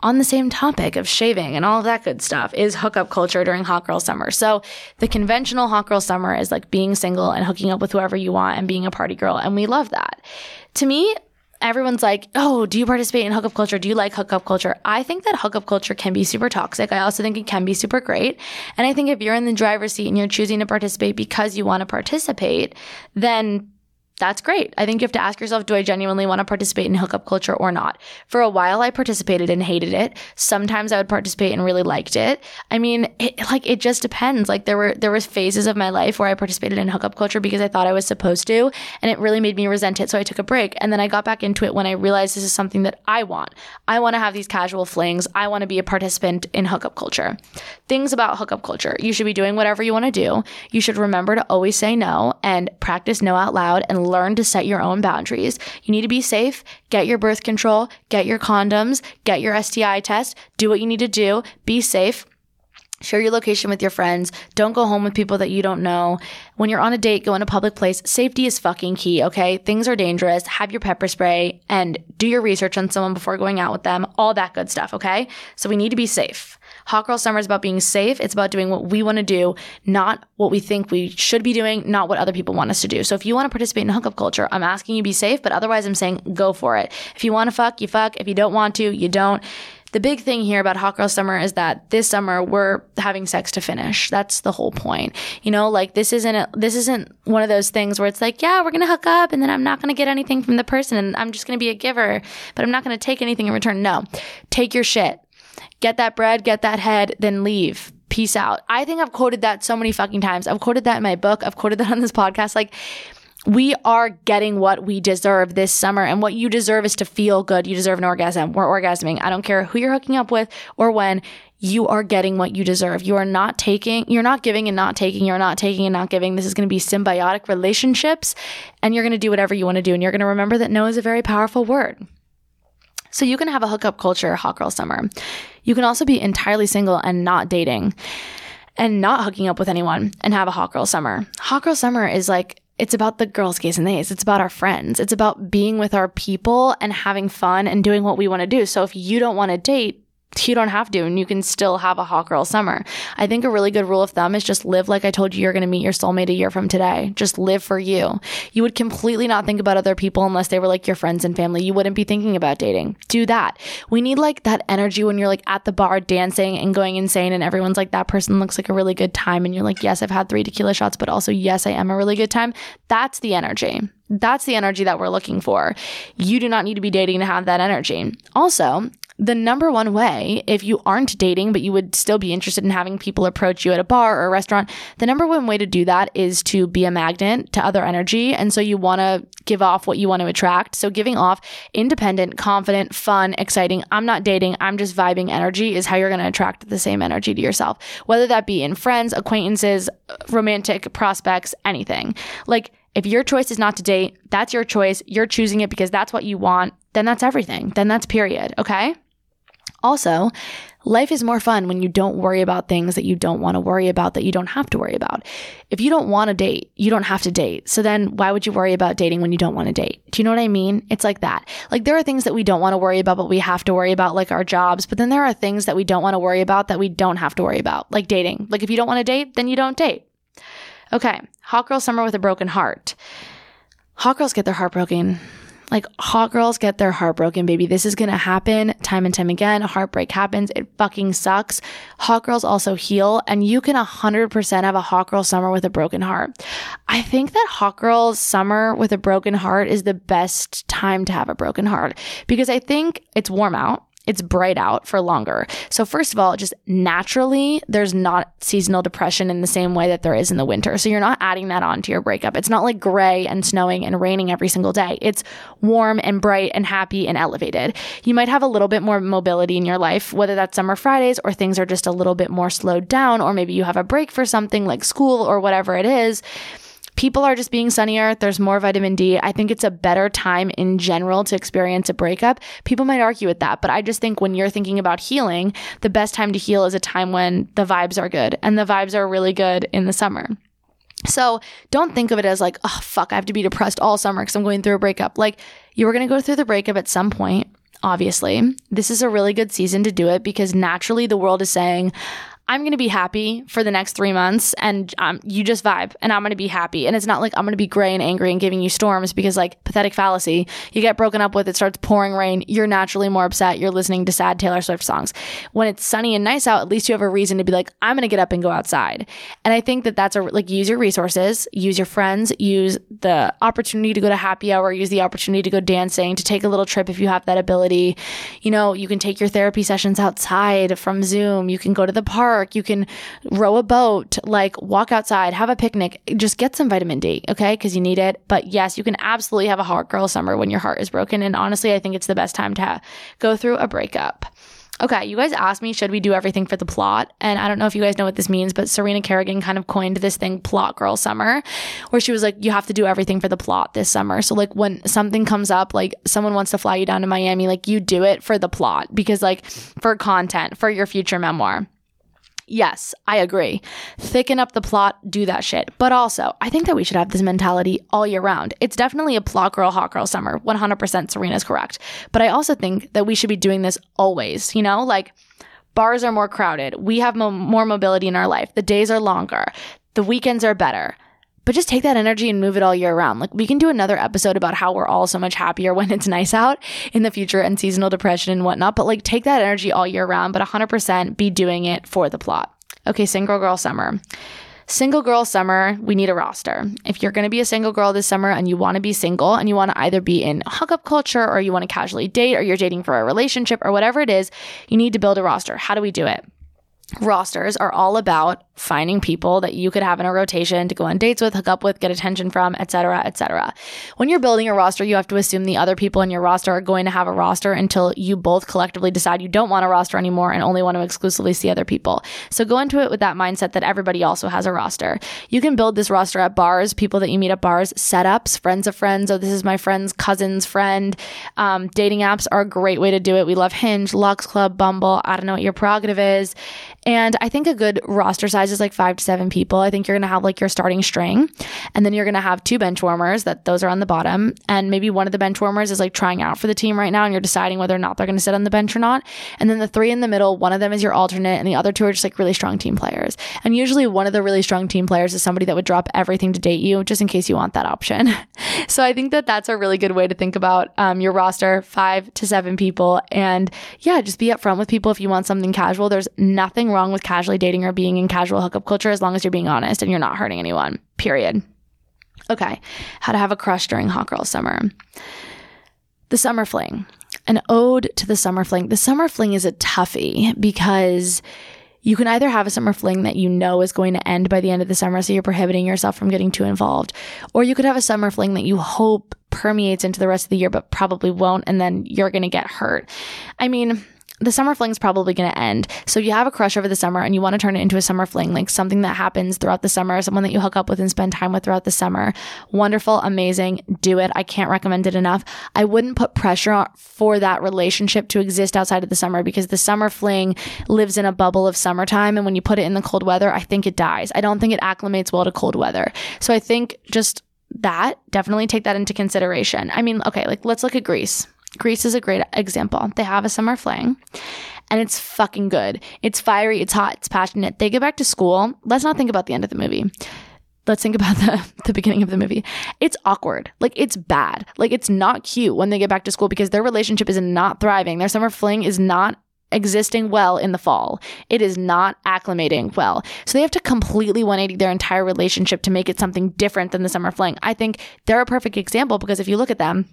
On the same topic of shaving and all of that good stuff is hookup culture during hot girl summer. So the conventional hot girl summer is like being single and hooking up with whoever you want and being a party girl. And we love that. To me, everyone's like, oh, do you participate in hookup culture? Do you like hookup culture? I think that hookup culture can be super toxic. I also think it can be super great. And I think if you're in the driver's seat and you're choosing to participate because you want to participate, then that's great. I think you have to ask yourself, do I genuinely want to participate in hookup culture or not? For a while, I participated and hated it. Sometimes I would participate and really liked it. I mean, it just depends. Like, there were phases of my life where I participated in hookup culture because I thought I was supposed to, and it really made me resent it, so I took a break. And then I got back into it when I realized this is something that I want. I want to have these casual flings. I want to be a participant in hookup culture. Things about hookup culture. You should be doing whatever you want to do. You should remember to always say no and practice no out loud and learn to set your own boundaries. You need to be safe. Get your birth control. Get your condoms. Get your STI test. Do what you need to do. Be safe. Share your location with your friends. Don't go home with people that you don't know. When you're on a date, go in a public place. Safety is fucking key, okay? Things are dangerous. Have your pepper spray and do your research on someone before going out with them. All that good stuff, okay? So we need to be safe. Hot Girl Summer is about being safe. It's about doing what we want to do, not what we think we should be doing, not what other people want us to do. So if you want to participate in hookup culture, I'm asking you be safe, but otherwise I'm saying go for it. If you want to fuck, you fuck. If you don't want to, you don't. The big thing here about Hot Girl Summer is that this summer we're having sex to finish. That's the whole point. You know, like this isn't one of those things where it's like, yeah, we're going to hook up and then I'm not going to get anything from the person and I'm just going to be a giver, but I'm not going to take anything in return. No, take your shit. Get that bread, get that head, then leave. Peace out. I think I've quoted that so many fucking times. I've quoted that in my book. I've quoted that on this podcast. Like, we are getting what we deserve this summer, and what you deserve is to feel good. You deserve an orgasm. We're orgasming. I don't care who you're hooking up with or when. You are getting what you deserve. You are not taking, you're not giving and not taking. You're not taking and not giving. This is going to be symbiotic relationships, and you're going to do whatever you want to do, and you're going to remember that no is a very powerful word. So you can have a hookup culture hot girl summer. You can also be entirely single and not dating and not hooking up with anyone and have a hot girl summer. Hot girl summer is like, it's about the girls, gays, and theys. It's about our friends. It's about being with our people and having fun and doing what we want to do. So if you don't want to date, you don't have to, and you can still have a hot girl summer. I think a really good rule of thumb is just live like I told you you're going to meet your soulmate a year from today. Just live for you. You would completely not think about other people unless they were like your friends and family. You wouldn't be thinking about dating. Do that. We need like that energy when you're like at the bar dancing and going insane and everyone's like, that person looks like a really good time. And you're like, yes, I've had 3 tequila shots, but also yes, I am a really good time. That's the energy. That's the energy that we're looking for. You do not need to be dating to have that energy. Also, the number one way, if you aren't dating, but you would still be interested in having people approach you at a bar or a restaurant, the number one way to do that is to be a magnet to other energy. And so you want to give off what you want to attract. So giving off independent, confident, fun, exciting, I'm not dating, I'm just vibing energy is how you're going to attract the same energy to yourself. Whether that be in friends, acquaintances, romantic prospects, anything. Like, if your choice is not to date, that's your choice. You're choosing it because that's what you want. Then that's everything. Then that's period. Okay? Also, life is more fun when you don't worry about things that you don't want to worry about, that you don't have to worry about. If you don't want to date, you don't have to date. So then why would you worry about dating when you don't want to date? Do you know what I mean? It's like that. Like, there are things that we don't want to worry about, but we have to worry about, like our jobs. But then there are things that we don't want to worry about that we don't have to worry about, like dating. Like, if you don't want to date, then you don't date. Okay. Hot girl summer with a broken heart. Hot girls get their heart broken Like, hot girls get their heart broken, baby. This is going to happen time and time again. Heartbreak happens. It fucking sucks. Hot girls also heal, and you can 100% have a hot girl summer with a broken heart. I think that hot girl summer with a broken heart is the best time to have a broken heart, because I think it's warm out. It's bright out for longer. So first of all, just naturally, there's not seasonal depression in the same way that there is in the winter. So you're not adding that on to your breakup. It's not like gray and snowing and raining every single day. It's warm and bright and happy and elevated. You might have a little bit more mobility in your life, whether that's summer Fridays or things are just a little bit more slowed down, or maybe you have a break for something like school or whatever it is. People are just being sunnier. There's more vitamin D. I think it's a better time in general to experience a breakup. People might argue with that, but I just think when you're thinking about healing, the best time to heal is a time when the vibes are good, and the vibes are really good in the summer. So don't think of it as like, oh, fuck, I have to be depressed all summer because I'm going through a breakup. Like, you were going to go through the breakup at some point, obviously. This is a really good season to do it, because naturally the world is saying, I'm going to be happy for the next 3 months, and you just vibe, and I'm going to be happy. And it's not like I'm going to be gray and angry and giving you storms, because, like, pathetic fallacy, you get broken up with, it starts pouring rain, you're naturally more upset, you're listening to sad Taylor Swift songs. When it's sunny and nice out, at least you have a reason to be like, I'm going to get up and go outside. And I think that that's like, use your resources, use your friends, use the opportunity to go to happy hour, use the opportunity to go dancing, to take a little trip if you have that ability. You know, you can take your therapy sessions outside from Zoom, you can go to the park, you can row a boat, like, walk outside, have a picnic, just get some vitamin D, okay? Because you need it. But yes, you can absolutely have a hot girl summer when your heart is broken. And honestly, I think it's the best time to go through a breakup. Okay, you guys asked me, should we do everything for the plot? And I don't know if you guys know what this means, but Serena Kerrigan kind of coined this thing, plot girl summer, where she was like, you have to do everything for the plot this summer. So, like, when something comes up, like someone wants to fly you down to Miami, like, you do it for the plot, because, like, for content, for your future memoir. Yes, I agree. Thicken up the plot, do that shit. But also, I think that we should have this mentality all year round. It's definitely a plot girl, hot girl summer. 100% Serena's correct. But I also think that we should be doing this always, you know? Like, bars are more crowded. We have more mobility in our life. The days are longer. The weekends are better. But just take that energy and move it all year round. Like, we can do another episode about how we're all so much happier when it's nice out in the future, and seasonal depression and whatnot. But, like, take that energy all year round, but 100% be doing it for the plot. Okay, single girl summer. Single girl summer, we need a roster. If you're going to be a single girl this summer and you want to be single and you want to either be in hookup culture or you want to casually date or you're dating for a relationship or whatever it is, you need to build a roster. How do we do it? Rosters are all about finding people that you could have in a rotation to go on dates with, hook up with, get attention from, et cetera, et cetera. When you're building a roster, you have to assume the other people in your roster are going to have a roster until you both collectively decide you don't want a roster anymore and only want to exclusively see other people. So go into it with that mindset that everybody also has a roster. You can build this roster at bars, people that you meet at bars, setups, friends of friends. Oh, this is my friend's cousin's friend. Dating apps are a great way to do it. We love Hinge, Lux Club, Bumble. I don't know what your prerogative is. And I think a good roster size is like 5 to 7 people. I think you're going to have like your starting string, and then you're going to have 2 bench warmers, that those are on the bottom. And maybe one of the bench warmers is like trying out for the team right now, and you're deciding whether or not they're going to sit on the bench or not. And then the 3 in the middle, one of them is your alternate, and the other 2 are just like really strong team players. And usually one of the really strong team players is somebody that would drop everything to date you, just in case you want that option. So I think that that's a really good way to think about your roster, 5 to 7 people. And yeah, just be upfront with people if you want something casual. There's nothing wrong with casually dating or being in casual hookup culture, as long as you're being honest and you're not hurting anyone, period. Okay, how to have a crush during hot girl summer. The summer fling, an ode to the summer fling. The summer fling is a toughie, because you can either have a summer fling that you know is going to end by the end of the summer, so you're prohibiting yourself from getting too involved, or you could have a summer fling that you hope permeates into the rest of the year but probably won't, and then you're going to get hurt. I mean, the summer fling's probably going to end. So you have a crush over the summer and you want to turn it into a summer fling, like something that happens throughout the summer, someone that you hook up with and spend time with throughout the summer. Wonderful, amazing, do it. I can't recommend it enough. I wouldn't put pressure for that relationship to exist outside of the summer, because the summer fling lives in a bubble of summertime, and when you put it in the cold weather, I think it dies. I don't think it acclimates well to cold weather. So I think just that, definitely take that into consideration. I mean, okay, like, let's look at Grease. Grease is a great example. They have a summer fling, and it's fucking good. It's fiery, it's hot, it's passionate. They go back to school. Let's not think about the end of the movie. Let's think about the beginning of the movie. It's awkward. Like, it's bad. Like, it's not cute when they get back to school because their relationship is not thriving. Their summer fling is not existing well in the fall. It is not acclimating well. So they have to completely 180 their entire relationship to make it something different than the summer fling. I think they're a perfect example because if you look at them,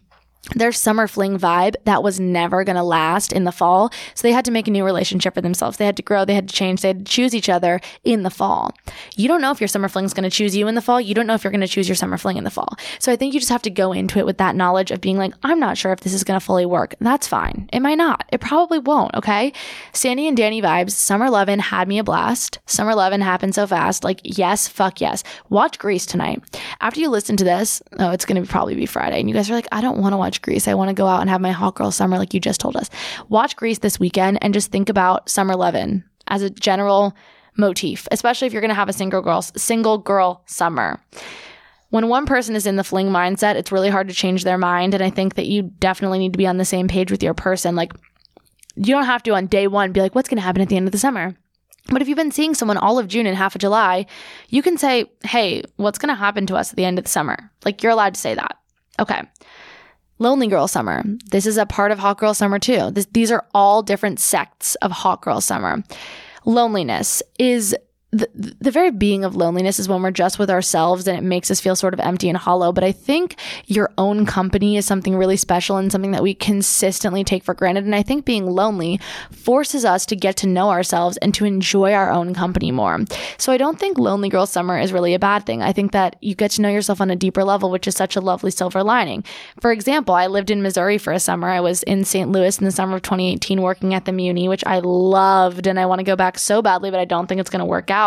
their summer fling vibe, that was never going to last in the fall. So they had to make a new relationship for themselves. They had to grow. They had to change. They had to choose each other in the fall. You don't know if your summer fling is going to choose you in the fall. You don't know if you're going to choose your summer fling in the fall. So I think you just have to go into it with that knowledge of being like, I'm not sure if this is going to fully work. That's fine. It might not. It probably won't. Okay. Sandy and Danny vibes. Summer lovin' had me a blast. Summer lovin' happened so fast. Like, yes, fuck yes. Watch Grease tonight. After you listen to this, it's going to probably be Friday. And you guys are like, I don't want to watch Grease. I want to go out and have my hot girl summer like you just told us. Watch Grease this weekend and just think about summer lovin' as a general motif, especially if you're going to have a single girl summer. When one person is in the fling mindset, it's really hard to change their mind, and I think that you definitely need to be on the same page with your person. Like, you don't have to on day one be like, what's going to happen at the end of the summer? But if you've been seeing someone all of June and half of July, you can say, hey, what's going to happen to us at the end of the summer? Like, you're allowed to say that. Okay. Lonely girl summer. This is a part of hot girl summer too. These are all different sects of hot girl summer. Loneliness is the very being of loneliness is when we're just with ourselves and it makes us feel sort of empty and hollow. But I think your own company is something really special and something that we consistently take for granted. And I think being lonely forces us to get to know ourselves and to enjoy our own company more. So I don't think lonely girl summer is really a bad thing. I think that you get to know yourself on a deeper level, which is such a lovely silver lining. For example, I lived in Missouri for a summer. I was in St. Louis in the summer of 2018 working at the Muni, which I loved and I want to go back so badly, but I don't think it's going to work out.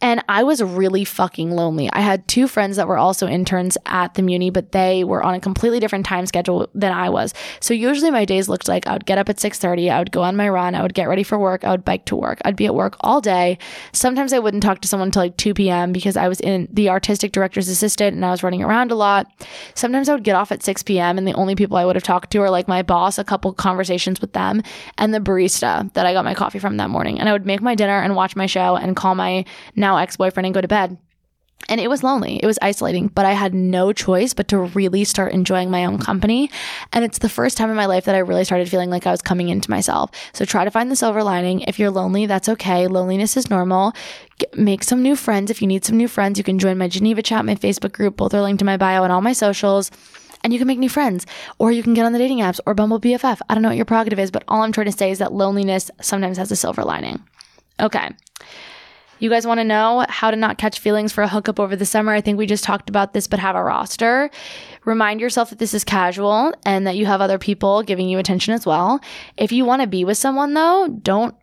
And I was really fucking lonely. I had two friends that were also interns at the Muni, but they were on a completely different time schedule than I was. So usually my days looked like I would get up at 6:30, I would go on my run, I would get ready for work, I would bike to work. I'd be at work all day. Sometimes I wouldn't talk to someone until like 2 p.m. because I was in the artistic director's assistant and I was running around a lot. Sometimes I would get off at 6 p.m. and the only people I would have talked to are like my boss, a couple conversations with them, and the barista that I got my coffee from that morning. And I would make my dinner and watch my show and call my now ex-boyfriend and go to bed. And it was lonely. It was isolating, but I had no choice but to really start enjoying my own company. And it's the first time in my life that I really started feeling like I was coming into myself. So try to find the silver lining. If you're lonely, that's okay. Loneliness is normal. Make some new friends. If you need some new friends, you can join my Geneva chat, my Facebook group. Both are linked in my bio and all my socials. And you can make new friends, or you can get on the dating apps or Bumble BFF. I don't know what your prerogative is, but all I'm trying to say is that loneliness sometimes has a silver lining. Okay. You guys want to know how to not catch feelings for a hookup over the summer? I think we just talked about this, but have a roster. Remind yourself that this is casual and that you have other people giving you attention as well. If you want to be with someone though, don't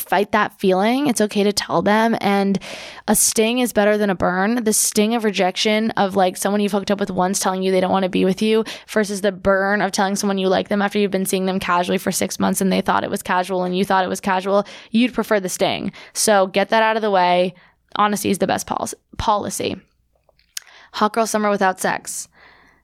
fight that feeling. It's okay to tell them. And a sting is better than a burn. The sting of rejection of like someone you've hooked up with once telling you they don't want to be with you versus the burn of telling someone you like them after you've been seeing them casually for 6 months and they thought it was casual and you thought it was casual. You'd prefer the sting. So get that out of the way. Honesty is the best policy. Hot girl summer without sex.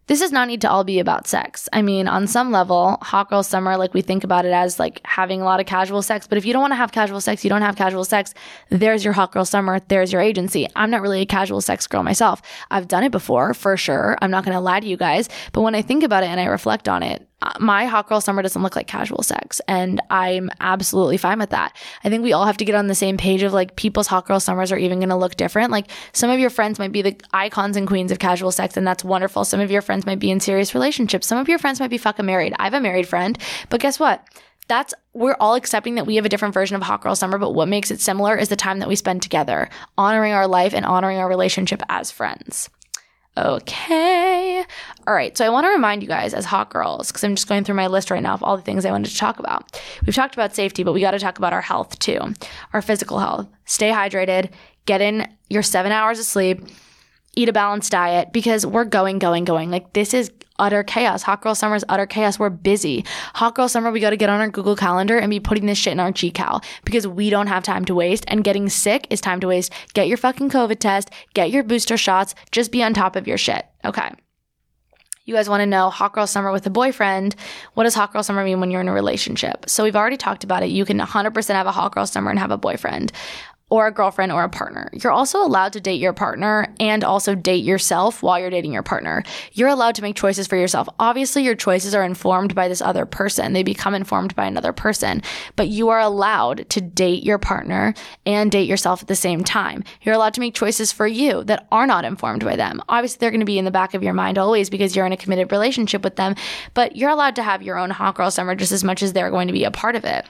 This does not need to all be about sex. I mean, on some level, hot girl summer, like we think about it as like having a lot of casual sex. But if you don't want to have casual sex, you don't have casual sex. There's your hot girl summer. There's your agency. I'm not really a casual sex girl myself. I've done it before, for sure. I'm not going to lie to you guys. But when I think about it and I reflect on it, my hot girl summer doesn't look like casual sex, and I'm absolutely fine with that. I think we all have to get on the same page of like people's hot girl summers are even going to look different. Like some of your friends might be the icons and queens of casual sex, and that's wonderful. Some of your friends might be in serious relationships. Some of your friends might be fucking married. I have a married friend, but guess what? We're all accepting that we have a different version of hot girl summer, but what makes it similar is the time that we spend together, honoring our life and honoring our relationship as friends. Okay. All right. So I want to remind you guys as hot girls, because I'm just going through my list right now of all the things I wanted to talk about. We've talked about safety, but we got to talk about our health too, our physical health. Stay hydrated, get in your 7 hours of sleep, eat a balanced diet, because we're going. Like this is utter chaos. Hot girl summer is utter chaos. We're busy. Hot girl summer, we got to get on our Google Calendar and be putting this shit in our GCal because we don't have time to waste, and getting sick is time to waste. Get your fucking COVID test, get your booster shots, just be on top of your shit. Okay. You guys want to know hot girl summer with a boyfriend. What does hot girl summer mean when you're in a relationship? So we've already talked about it. You can 100% have a hot girl summer and have a boyfriend. or a girlfriend or a partner. You're also allowed to date your partner and also date yourself while you're dating your partner. You're allowed to make choices for yourself. Obviously, your choices are informed by this other person. They become informed by another person. But you are allowed to date your partner and date yourself at the same time. You're allowed to make choices for you that are not informed by them. Obviously, they're going to be in the back of your mind always because you're in a committed relationship with them. But you're allowed to have your own hot girl summer just as much as they're going to be a part of it.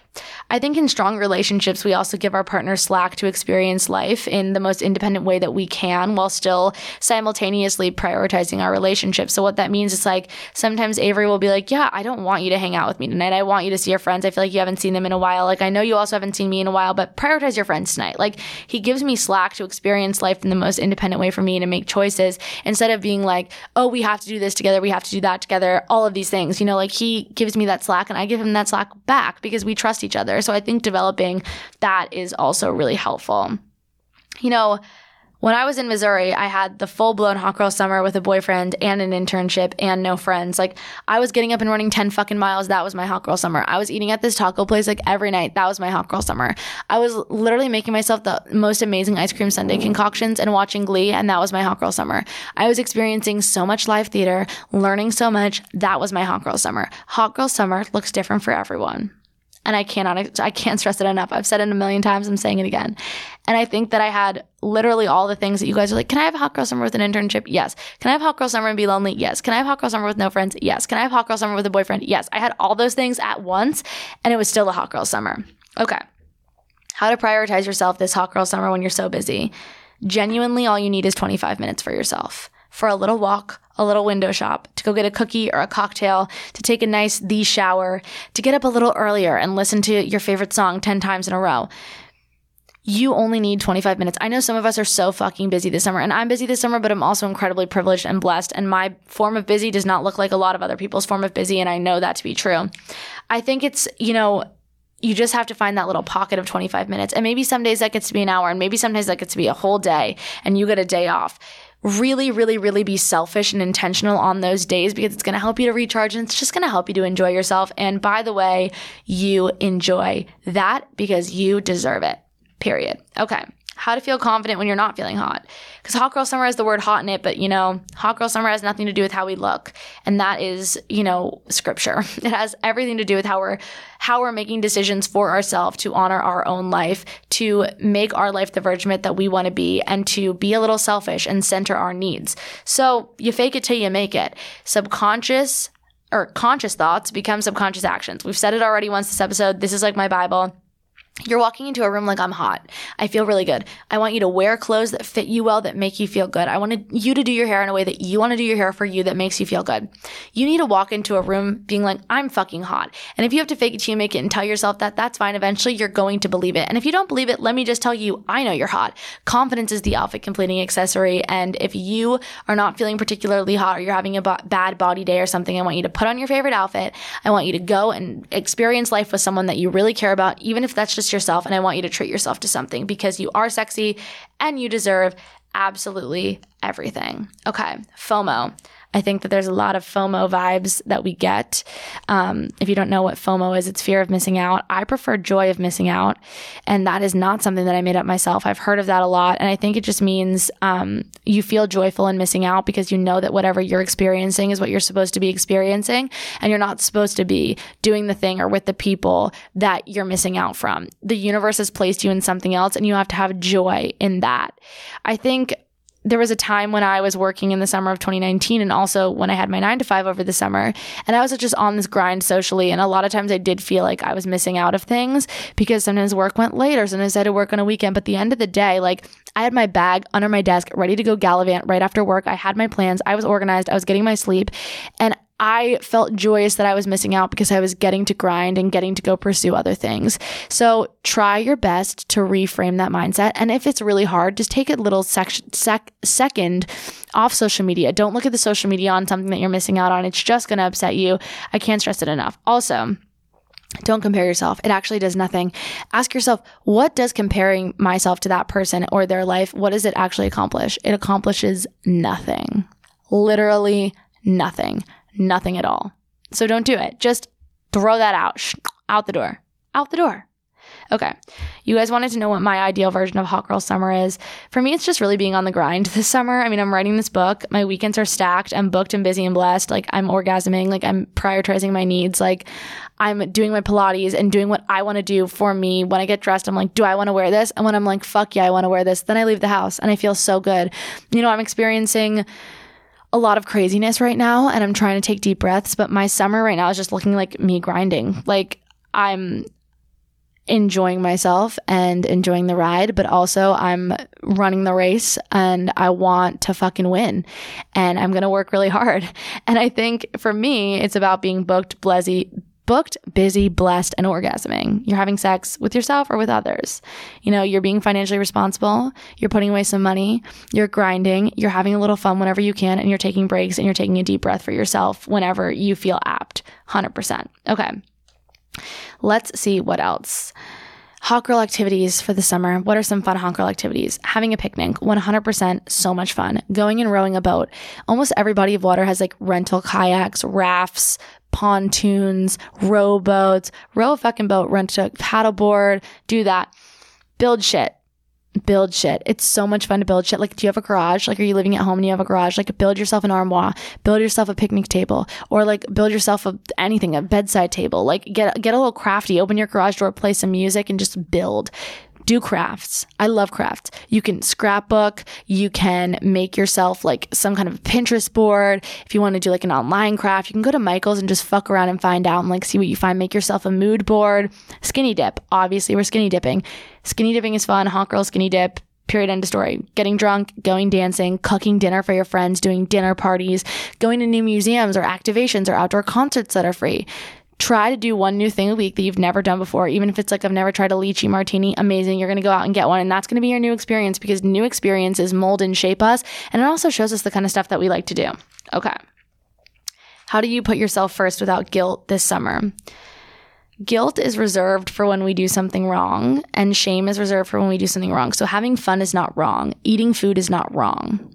I think in strong relationships, we also give our partner slack to experience life in the most independent way that we can while still simultaneously prioritizing our relationship. So what that means is, like, sometimes Avery will be like, yeah, I don't want you to hang out with me tonight. I want you to see your friends. I feel like you haven't seen them in a while. Like, I know you also haven't seen me in a while, but prioritize your friends tonight. Like, he gives me slack to experience life in the most independent way for me to make choices instead of being like, oh, we have to do this together. We have to do that together. All of these things, you know, like, he gives me that slack and I give him that slack back because we trust each other. So I think developing that is also really helpful. You know, when I was in Missouri, I had the full-blown hot girl summer with a boyfriend and an internship and no friends. Like, I was getting up and running 10 fucking miles. That was my hot girl summer. I was eating at this taco place like every night. That was my hot girl summer. I was literally making myself the most amazing ice cream sundae concoctions and watching Glee, and that was my hot girl summer. I was experiencing so much live theater, learning so much. That was my hot girl summer. Hot girl summer looks different for everyone. And I can't stress it enough. I've said it a million times. I'm saying it again. And I think that I had literally all the things that you guys are like, can I have a hot girl summer with an internship? Yes. Can I have a hot girl summer and be lonely? Yes. Can I have a hot girl summer with no friends? Yes. Can I have a hot girl summer with a boyfriend? Yes. I had all those things at once, and it was still a hot girl summer. Okay. How to prioritize yourself this hot girl summer when you're so busy. Genuinely, all you need is 25 minutes for yourself. For a little walk, a little window shop, to go get a cookie or a cocktail, to take a nice the shower, to get up a little earlier and listen to your favorite song 10 times in a row. You only need 25 minutes. I know some of us are so fucking busy this summer, and I'm busy this summer, but I'm also incredibly privileged and blessed, and my form of busy does not look like a lot of other people's form of busy, and I know that to be true. I think it's, you know, you just have to find that little pocket of 25 minutes, and maybe some days that gets to be an hour, and maybe sometimes that gets to be a whole day, and you get a day off. Really, really, really be selfish and intentional on those days because it's going to help you to recharge, and it's just going to help you to enjoy yourself. And by the way, you enjoy that because you deserve it. Period. Okay. How to feel confident when you're not feeling hot. Because hot girl summer has the word hot in it, but, you know, hot girl summer has nothing to do with how we look. And that is, you know, scripture. It has everything to do with how we're making decisions for ourselves to honor our own life, to make our life the virginite that we want to be, and to be a little selfish and center our needs. So you fake it till you make it. Subconscious or conscious thoughts become subconscious actions. We've said it already once this episode. This is like my Bible. You're walking into a room like, I'm hot. I feel really good. I want you to wear clothes that fit you well, that make you feel good. I want you to do your hair in a way that you want to do your hair for you, that makes you feel good. You need to walk into a room being like, I'm fucking hot. And if you have to fake it till you make it and tell yourself that, that's fine. Eventually, you're going to believe it. And if you don't believe it, let me just tell you, I know you're hot. Confidence is the outfit completing accessory. And if you are not feeling particularly hot or you're having a bad body day or something, I want you to put on your favorite outfit. I want you to go and experience life with someone that you really care about, even if that's just yourself, and I want you to treat yourself to something because you are sexy and you deserve absolutely everything. Okay, FOMO. I think that there's a lot of FOMO vibes that we get. If you don't know what FOMO is, it's fear of missing out. I prefer joy of missing out, and that is not something that I made up myself. I've heard of that a lot, and I think it just means you feel joyful in missing out because you know that whatever you're experiencing is what you're supposed to be experiencing, and you're not supposed to be doing the thing or with the people that you're missing out from. The universe has placed you in something else, and you have to have joy in that. I think there was a time when I was working in the summer of 2019 and also when I had my 9-to-5 over the summer, and I was just on this grind socially, and a lot of times I did feel like I was missing out of things because sometimes work went later, sometimes I had to work on a weekend, but at the end of the day, like, I had my bag under my desk ready to go gallivant right after work. I had my plans, I was organized, I was getting my sleep, and I felt joyous that I was missing out because I was getting to grind and getting to go pursue other things. So try your best to reframe that mindset. And if it's really hard, just take a little second off social media. Don't look at the social media on something that you're missing out on. It's just going to upset you. I can't stress it enough. Also, don't compare yourself. It actually does nothing. Ask yourself, what does comparing myself to that person or their life, what does it actually accomplish? It accomplishes nothing. Literally nothing. Nothing at all. So don't do it. Just throw that out. Out the door. Out the door. Okay. You guys wanted to know what my ideal version of hot girl summer is. For me, it's just really being on the grind this summer. I mean, I'm writing this book. My weekends are stacked. I'm booked and busy and blessed. Like, I'm orgasming. Like, I'm prioritizing my needs. Like, I'm doing my Pilates and doing what I want to do for me. When I get dressed, I'm like, do I want to wear this? And when I'm like, fuck yeah, I want to wear this, then I leave the house and I feel so good. You know, I'm experiencing a lot of craziness right now and I'm trying to take deep breaths, but my summer right now is just looking like me grinding. Like, I'm enjoying myself and enjoying the ride, but also I'm running the race and I want to fucking win and I'm going to work really hard. And I think for me, it's about being booked, busy, blessed, and orgasming. You're having sex with yourself or with others. You know, you're being financially responsible. You're putting away some money. You're grinding. You're having a little fun whenever you can, and you're taking breaks and you're taking a deep breath for yourself whenever you feel apt. 100%. Okay. Let's see what else. Hot girl activities for the summer. What are some fun hot girl activities? Having a picnic, 100%, so much fun. Going and rowing a boat. Almost every body of water has like rental kayaks, rafts, pontoons, rowboats. Row a fucking boat, rent a paddleboard, do that. Build shit. Build shit. It's so much fun to build shit. Like, do you have a garage? Like, are you living at home and you have a garage? Like, build yourself an armoire, build yourself a picnic table, or like build yourself anything, a bedside table. Like, get a little crafty, open your garage door, play some music, and just build. Do crafts. I love crafts. You can scrapbook. You can make yourself like some kind of Pinterest board. If you want to do like an online craft, you can go to Michael's and just fuck around and find out and like see what you find. Make yourself a mood board. Skinny dip. Obviously, we're skinny dipping. Skinny dipping is fun. Hot girl skinny dip. Period. End of story. Getting drunk, going dancing, cooking dinner for your friends, doing dinner parties, going to new museums or activations or outdoor concerts that are free. Try to do one new thing a week that you've never done before. Even if it's like, I've never tried a lychee martini, amazing. You're going to go out and get one. And that's going to be your new experience, because new experiences mold and shape us. And it also shows us the kind of stuff that we like to do. Okay. How do you put yourself first without guilt this summer? Guilt is reserved for when we do something wrong, and shame is reserved for when we do something wrong. So having fun is not wrong. Eating food is not wrong.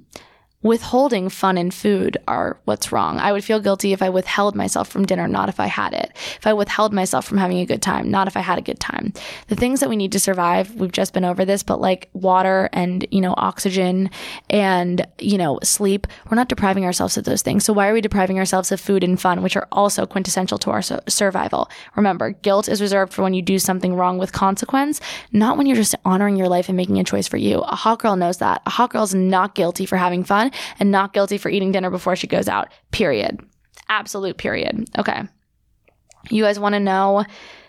Withholding fun and food are what's wrong. I would feel guilty if I withheld myself from dinner, not if I had it. If I withheld myself from having a good time, not if I had a good time. The things that we need to survive, we've just been over this, but like water and, you know, oxygen and, you know, sleep, we're not depriving ourselves of those things. So why are we depriving ourselves of food and fun, which are also quintessential to our survival? Remember, guilt is reserved for when you do something wrong with consequence, not when you're just honoring your life and making a choice for you. A hot girl knows that. A hot girl is not guilty for having fun and not guilty for eating dinner before she goes out. Period. Absolute period. Okay. You guys want to know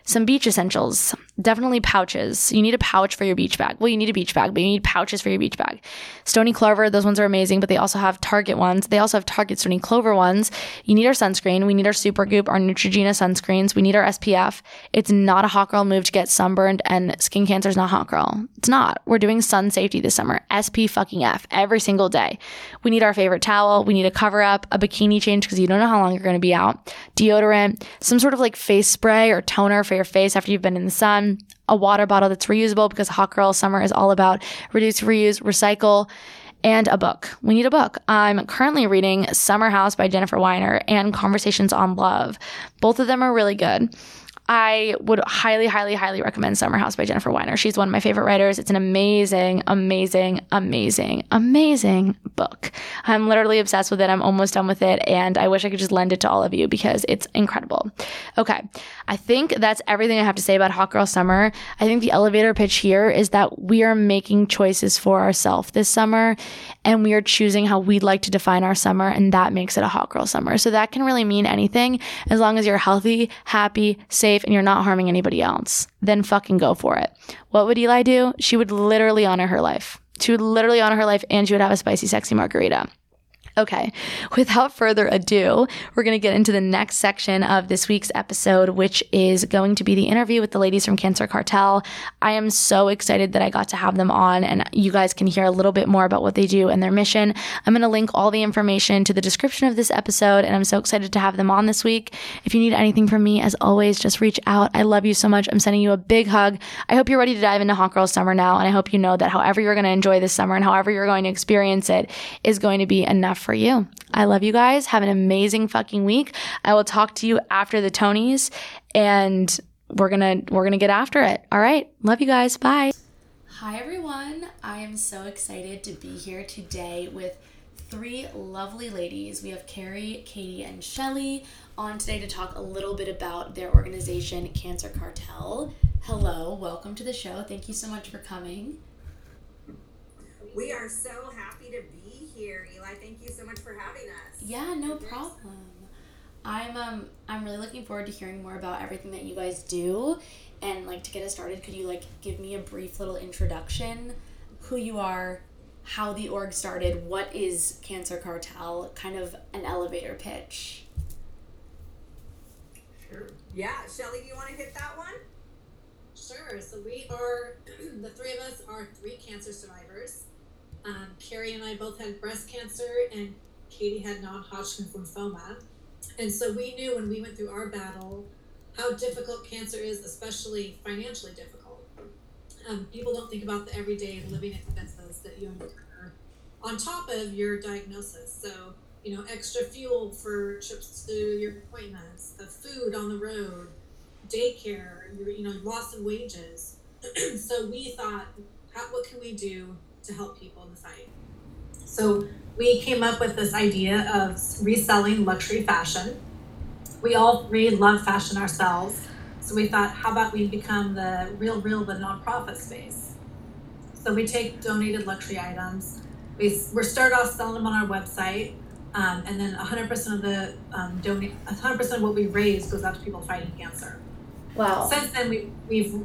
some beach essentials. Definitely pouches. You need a pouch for your beach bag. Well, you need a beach bag, but you need pouches for your beach bag. Stony Clover, those ones are amazing, but they also have Target ones. They also have Target Stony Clover ones. You need our sunscreen. We need our Supergoop, our Neutrogena sunscreens. We need our SPF. It's not a hot girl move to get sunburned, and skin cancer is not hot girl. It's not. We're doing sun safety this summer. SP fucking F every single day. We need our favorite towel. We need a cover up, a bikini change, because you don't know how long you're going to be out. Deodorant, some sort of like face spray or toner for your face after you've been in the sun, a water bottle that's reusable, because hot girl summer is all about reduce, reuse, recycle, and a book. We need a book. I'm currently reading Summer House by Jennifer Weiner and Conversations on Love. Both of them are really good. I would highly, highly, highly recommend Summer House by Jennifer Weiner. She's one of my favorite writers. It's an amazing, amazing, amazing, amazing book. I'm literally obsessed with it. I'm almost done with it, and I wish I could just lend it to all of you because it's incredible. Okay, I think that's everything I have to say about hot girl summer. I think the elevator pitch here is that we are making choices for ourselves this summer, and we are choosing how we'd like to define our summer, and that makes it a hot girl summer. So that can really mean anything, as long as you're healthy, happy, safe, and you're not harming anybody else, then fucking go for it. What would Eli do? She would literally honor her life. She would literally honor her life, and she would have a spicy, sexy margarita. Okay, without further ado, we're going to get into the next section of this week's episode, which is going to be the interview with the ladies from Cancer Cartel. I am so excited that I got to have them on, and you guys can hear a little bit more about what they do and their mission. I'm going to link all the information to the description of this episode, and I'm so excited to have them on this week. If you need anything from me, as always, just reach out. I love you so much. I'm sending you a big hug. I hope you're ready to dive into hot girl summer now, and I hope you know that however you're going to enjoy this summer and however you're going to experience it is going to be enough for you. I love you guys. Have an amazing fucking week. I will talk to you after the Tonys, and we're gonna get after it. All right. Love you guys. Bye. Hi, everyone. I am so excited to be here today with three lovely ladies. We have Carrie, Katie, and Shelly on today to talk a little bit about their organization, Cancer Cartel. Hello. Welcome to the show. Thank you so much for coming. We are so happy to be here, Eli. Thank you so much for having us. Yeah, no problem. I'm really looking forward to hearing more about everything that you guys do. And, like, to get us started, could you, like, give me a brief little introduction, who you are, how the org started, what is Cancer Cartel, kind of an elevator pitch? Sure. Yeah. Shelly, do you want to hit that one? Sure. So we are, the three of us are three cancer survivors. Carrie and I both had breast cancer, and Katie had non-Hodgkin's lymphoma. And so we knew when we went through our battle how difficult cancer is, especially financially difficult. People don't think about the everyday living expenses that you incur on top of your diagnosis. So, you know, extra fuel for trips to your appointments, the food on the road, daycare, you know, loss of wages. So we thought, what can we do to help people in the fight? So we came up with this idea of reselling luxury fashion. We all three love fashion ourselves, so we thought, how about we become the Real Real, the nonprofit space? So we take donated luxury items. We start off selling them on our website, and then 100% of the 100% of what we raise goes out to people fighting cancer. Wow! Since then, we've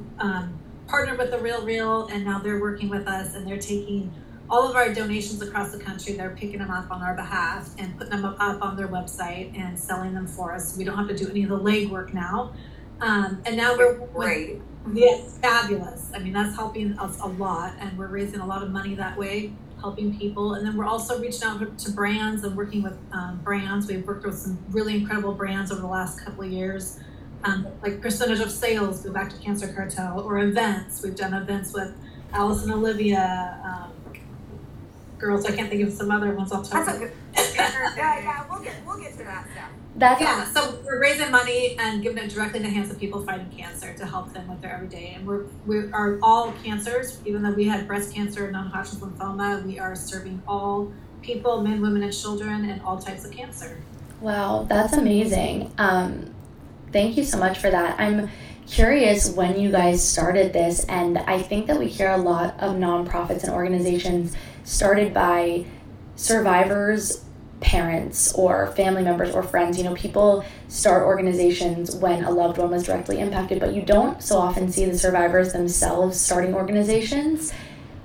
partnered with the Real Real, and now they're working with us, and they're taking all of our donations across the country. They're picking them up on our behalf and putting them up on their website and selling them for us. We don't have to do any of the legwork now. And now we're great. Yes, fabulous. I mean, that's helping us a lot, and we're raising a lot of money that way, helping people. And then we're also reaching out to brands and working with brands. We've worked with some really incredible brands over the last couple of years, like percentage of sales go back to Cancer Cartel, or events. We've done events with Alice and Olivia, girls, I can't think of some other ones off the top of my head. Yeah, we'll get to that stuff. So we're raising money and giving it directly in the hands of people fighting cancer to help them with their everyday. And we are all cancers, even though we had breast cancer and non-Hodgkin's lymphoma. We are serving all people, men, women, and children, and all types of cancer. Wow, that's amazing. Thank you so much for that. I'm curious when you guys started this, and I think that we hear a lot of nonprofits and organizations started by survivors' parents or family members or friends. You know, people start organizations when a loved one was directly impacted, but you don't so often see the survivors themselves starting organizations.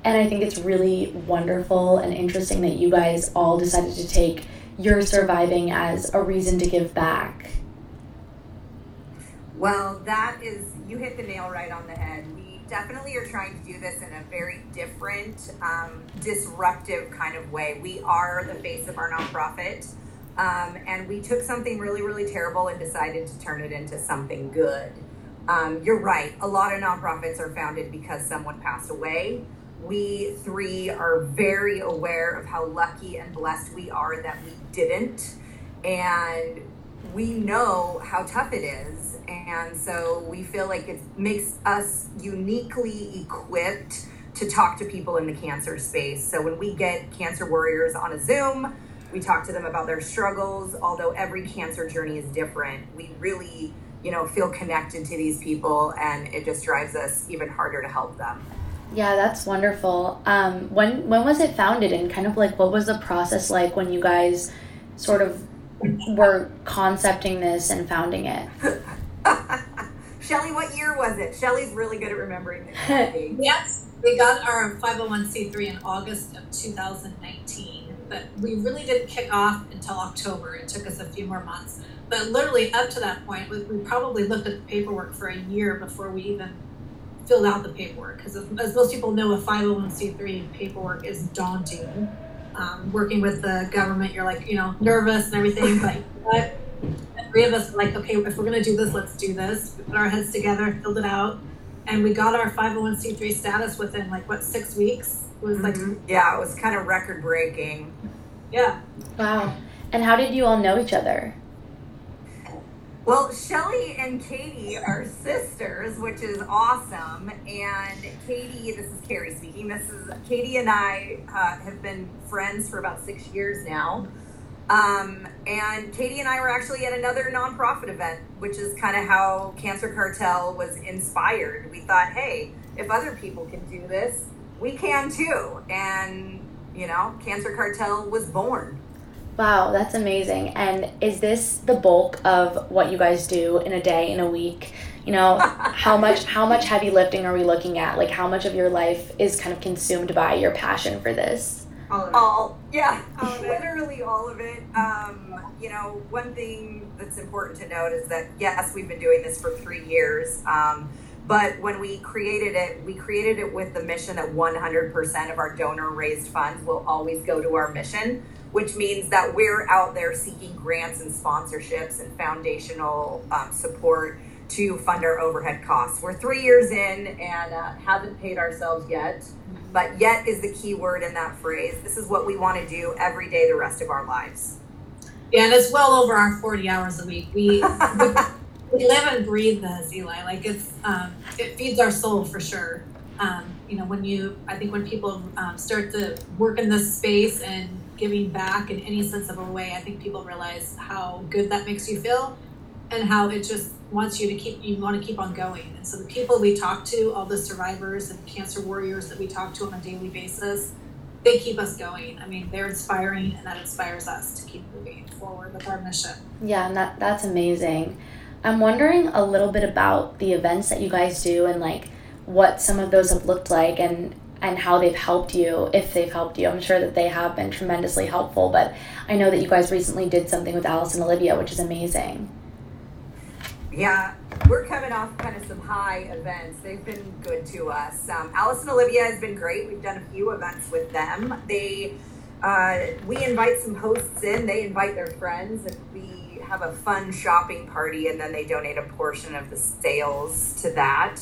And I think it's really wonderful and interesting that you guys all decided to take your surviving as a reason to give back. Well, you hit the nail right on the head. We definitely are trying to do this in a very different, disruptive kind of way. We are the face of our nonprofit, and we took something really, really terrible and decided to turn it into something good. You're right. A lot of nonprofits are founded because someone passed away. We three are very aware of how lucky and blessed we are that we didn't, and we know how tough it is, and so we feel like it makes us uniquely equipped to talk to people in the cancer space. So when we get cancer warriors on a Zoom, we talk to them about their struggles, although every cancer journey is different. We really, feel connected to these people, and it just drives us even harder to help them. Yeah, that's wonderful. When was it founded, and kind of like what was the process like when you guys sort of we're concepting this and founding it? Shelly, what year was it? Shelly's really good at remembering this. Yes, we got our 501c3 in August of 2019, but we really didn't kick off until October. It took us a few more months. But literally up to that point, we probably looked at the paperwork for a year before we even filled out the paperwork. Because as most people know, a 501c3 paperwork is daunting. Working with the government, you're like, nervous and everything, but the three of us were like, okay, if we're going to do this, let's do this. We put our heads together, filled it out, and we got our 501c3 status within 6 weeks? It was it was kind of record breaking. Yeah. Wow. And how did you all know each other? Well, Shelly and Katie are sisters, which is awesome. And Katie, this is Carrie speaking. This is Katie and I have been friends for about 6 years now. And Katie and I were actually at another nonprofit event, which is kind of how Cancer Cartel was inspired. We thought, hey, if other people can do this, we can too. And, you know, Cancer Cartel was born. Wow, that's amazing. And is this the bulk of what you guys do in a day, in a week? You know, how much heavy lifting are we looking at? Like, how much of your life is kind of consumed by your passion for this? All of it. You know, one thing that's important to note is that, yes, we've been doing this for 3 years. But when we created it with the mission that 100% of our donor-raised funds will always go to our mission, which means that we're out there seeking grants and sponsorships and foundational support to fund our overhead costs. We're 3 years in and haven't paid ourselves yet, but yet is the key word in that phrase. This is what we want to do every day the rest of our lives. Yeah, and it's well over our 40 hours a week. We live and breathe this, Eli. Like, it's it feeds our soul for sure. You know, when people start to work in this space and giving back in any sense of a way, I think people realize how good that makes you feel and how it just wants you to keep on going. And so the people we talk to, all the survivors and cancer warriors that we talk to on a daily basis, they keep us going. I mean, they're inspiring, and that inspires us to keep moving forward with our mission. Yeah, and that's amazing. I'm wondering a little bit about the events that you guys do and like what some of those have looked like and how they've helped you, if they've helped you. I'm sure that they have been tremendously helpful, but I know that you guys recently did something with Alice and Olivia, which is amazing. Yeah, we're coming off kind of some high events. They've been good to us. Alice and Olivia has been great. We've done a few events with them. We invite some hosts in, they invite their friends, and we have a fun shopping party, and then they donate a portion of the sales to that.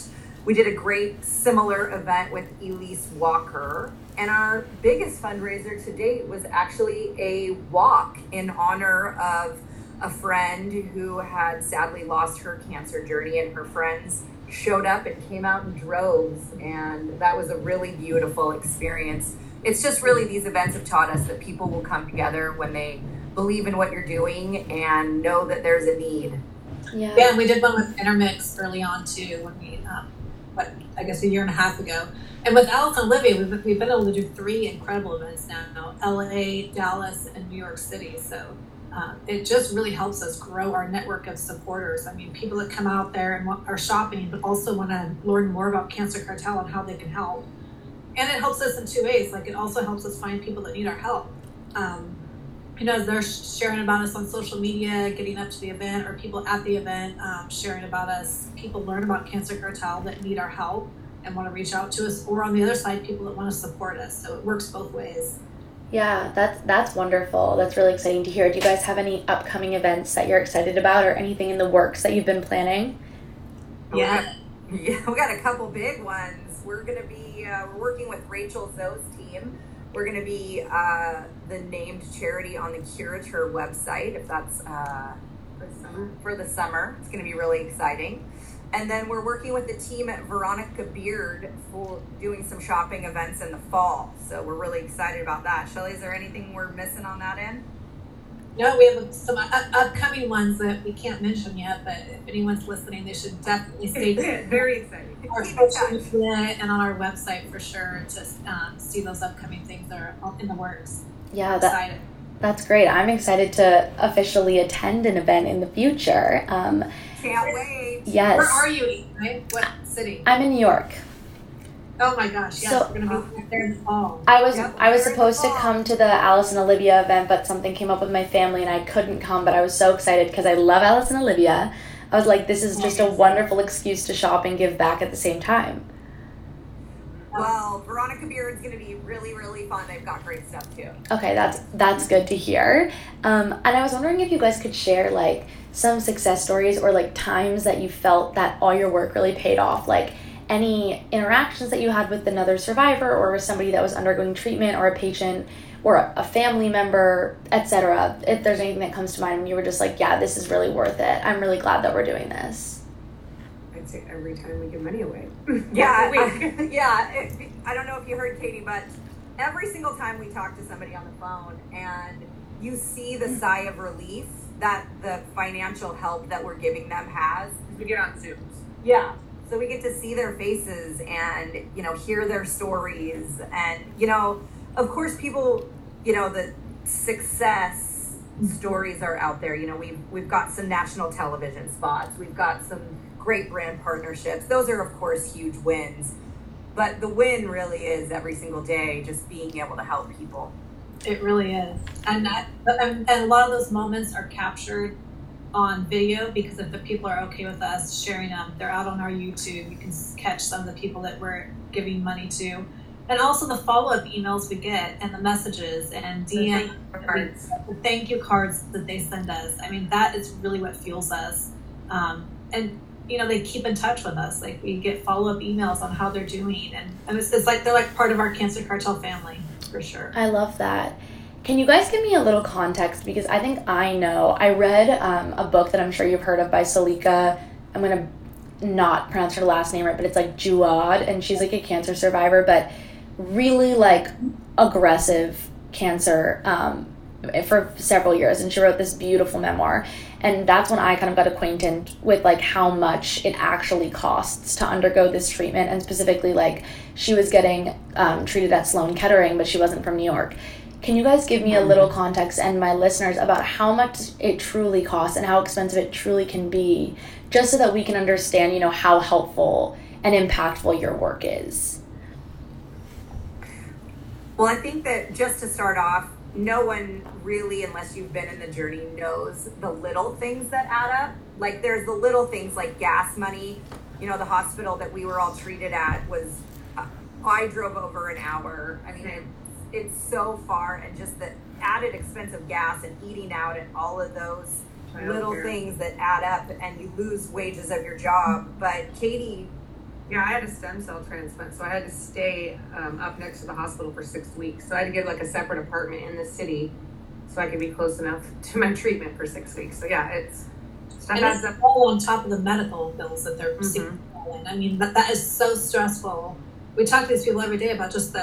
We did a great similar event with Elise Walker, and our biggest fundraiser to date was actually a walk in honor of a friend who had sadly lost her cancer journey, and her friends showed up and came out in droves, and that was a really beautiful experience. It's just really these events have taught us that people will come together when they believe in what you're doing and know that there's a need. Yeah, and we did one with Intermix early on too when we I guess a year and a half ago. And with Alice and Olivia, we've been able to do 3 incredible events now, LA, Dallas, and New York City. So it just really helps us grow our network of supporters. I mean, people that come out there and are shopping, but also want to learn more about Cancer Cartel and how they can help. And it helps us in 2 ways. Like, it also helps us find people that need our help. You know, as they're sharing about us on social media, getting up to the event, or people at the event sharing about us, people learn about Cancer Cartel that need our help and want to reach out to us, or on the other side, people that want to support us. So it works both ways. Yeah, that's wonderful. That's really exciting to hear. Do you guys have any upcoming events that you're excited about or anything in the works that you've been planning? Yeah. We got a couple big ones. We're going to be we're working with Rachel Zoe's team. We're going to be the named charity on the Curator website, if that's for the summer. It's going to be really exciting. And then we're working with the team at Veronica Beard for doing some shopping events in the fall. So we're really excited about that. Shelly, is there anything we're missing on that end? No, we have some upcoming ones that we can't mention yet, but if anyone's listening, they should definitely stay tuned. Very exciting. Our social media and on our website for sure to see those upcoming things that are in the works. Yeah, that's great. I'm excited to officially attend an event in the future. Can't wait. Yes. Where are you, right? What city? I'm in New York. Oh my gosh, yes, so, we're going to be there in the fall. I was supposed to come to the Alice and Olivia event, but something came up with my family and I couldn't come, but I was so excited because I love Alice and Olivia. I was like, this is just a wonderful excuse to shop and give back at the same time. Well, Veronica Beard's going to be really, really fun. They've got great stuff too. Okay, that's good to hear. And I was wondering if you guys could share like some success stories or like times that you felt that all your work really paid off, like any interactions that you had with another survivor or somebody that was undergoing treatment or a patient or a family member, etc. If there's anything that comes to mind and you were just like, yeah, this is really worth it. I'm really glad that we're doing this. I'd say every time we give money away. Yeah. Yeah. I don't know if you heard, Katie, but every single time we talk to somebody on the phone and you see the sigh of relief that the financial help that we're giving them has. We get on Zooms. Yeah. So we get to see their faces and, you know, hear their stories. And, you know, of course, people, you know, the success stories are out there. You know, we've got some national television spots. We've got some great brand partnerships. Those are, of course, huge wins. But the win really is every single day just being able to help people. It really is. And a lot of those moments are captured on video, because if the people are okay with us sharing them, they're out on our YouTube. You can catch some of the people that we're giving money to. And also the follow-up emails we get and the messages and DM, the thank you cards that they send us. I mean, that is really what fuels us. And, you know, they keep in touch with us. Like, we get follow-up emails on how they're doing. And it's like they're like part of our Cancer Cartel family. For sure. I love that. Can you guys give me a little context? Because I think I know. I read a book that I'm sure you've heard of by Salika. I'm going to not pronounce her last name right, but it's like Juad, and she's like a cancer survivor, but really like aggressive cancer for several years. And she wrote this beautiful memoir. And that's when I kind of got acquainted with like how much it actually costs to undergo this treatment. And specifically, like, she was getting treated at Sloan Kettering, but she wasn't from New York. Can you guys give me a little context, and my listeners, about how much it truly costs and how expensive it truly can be, just so that we can understand, you know, how helpful and impactful your work is? Well, I think that just to start off, no one really, unless you've been in the journey, knows the little things that add up. Like, there's the little things like gas money. You know, the hospital that we were all treated at was, I drove over an hour. I mean, it's so far, and just the added expense of gas and eating out and all of those little things that add up, and you lose wages of your job. But Katie... Yeah, I had a stem cell transplant, so I had to stay up next to the hospital for 6 weeks. So I had to get like a separate apartment in the city so I could be close enough to my treatment for 6 weeks. So yeah, it's all on top of the medical bills that they're receiving. Mm-hmm. I mean, that is so stressful. We talk to these people every day about just the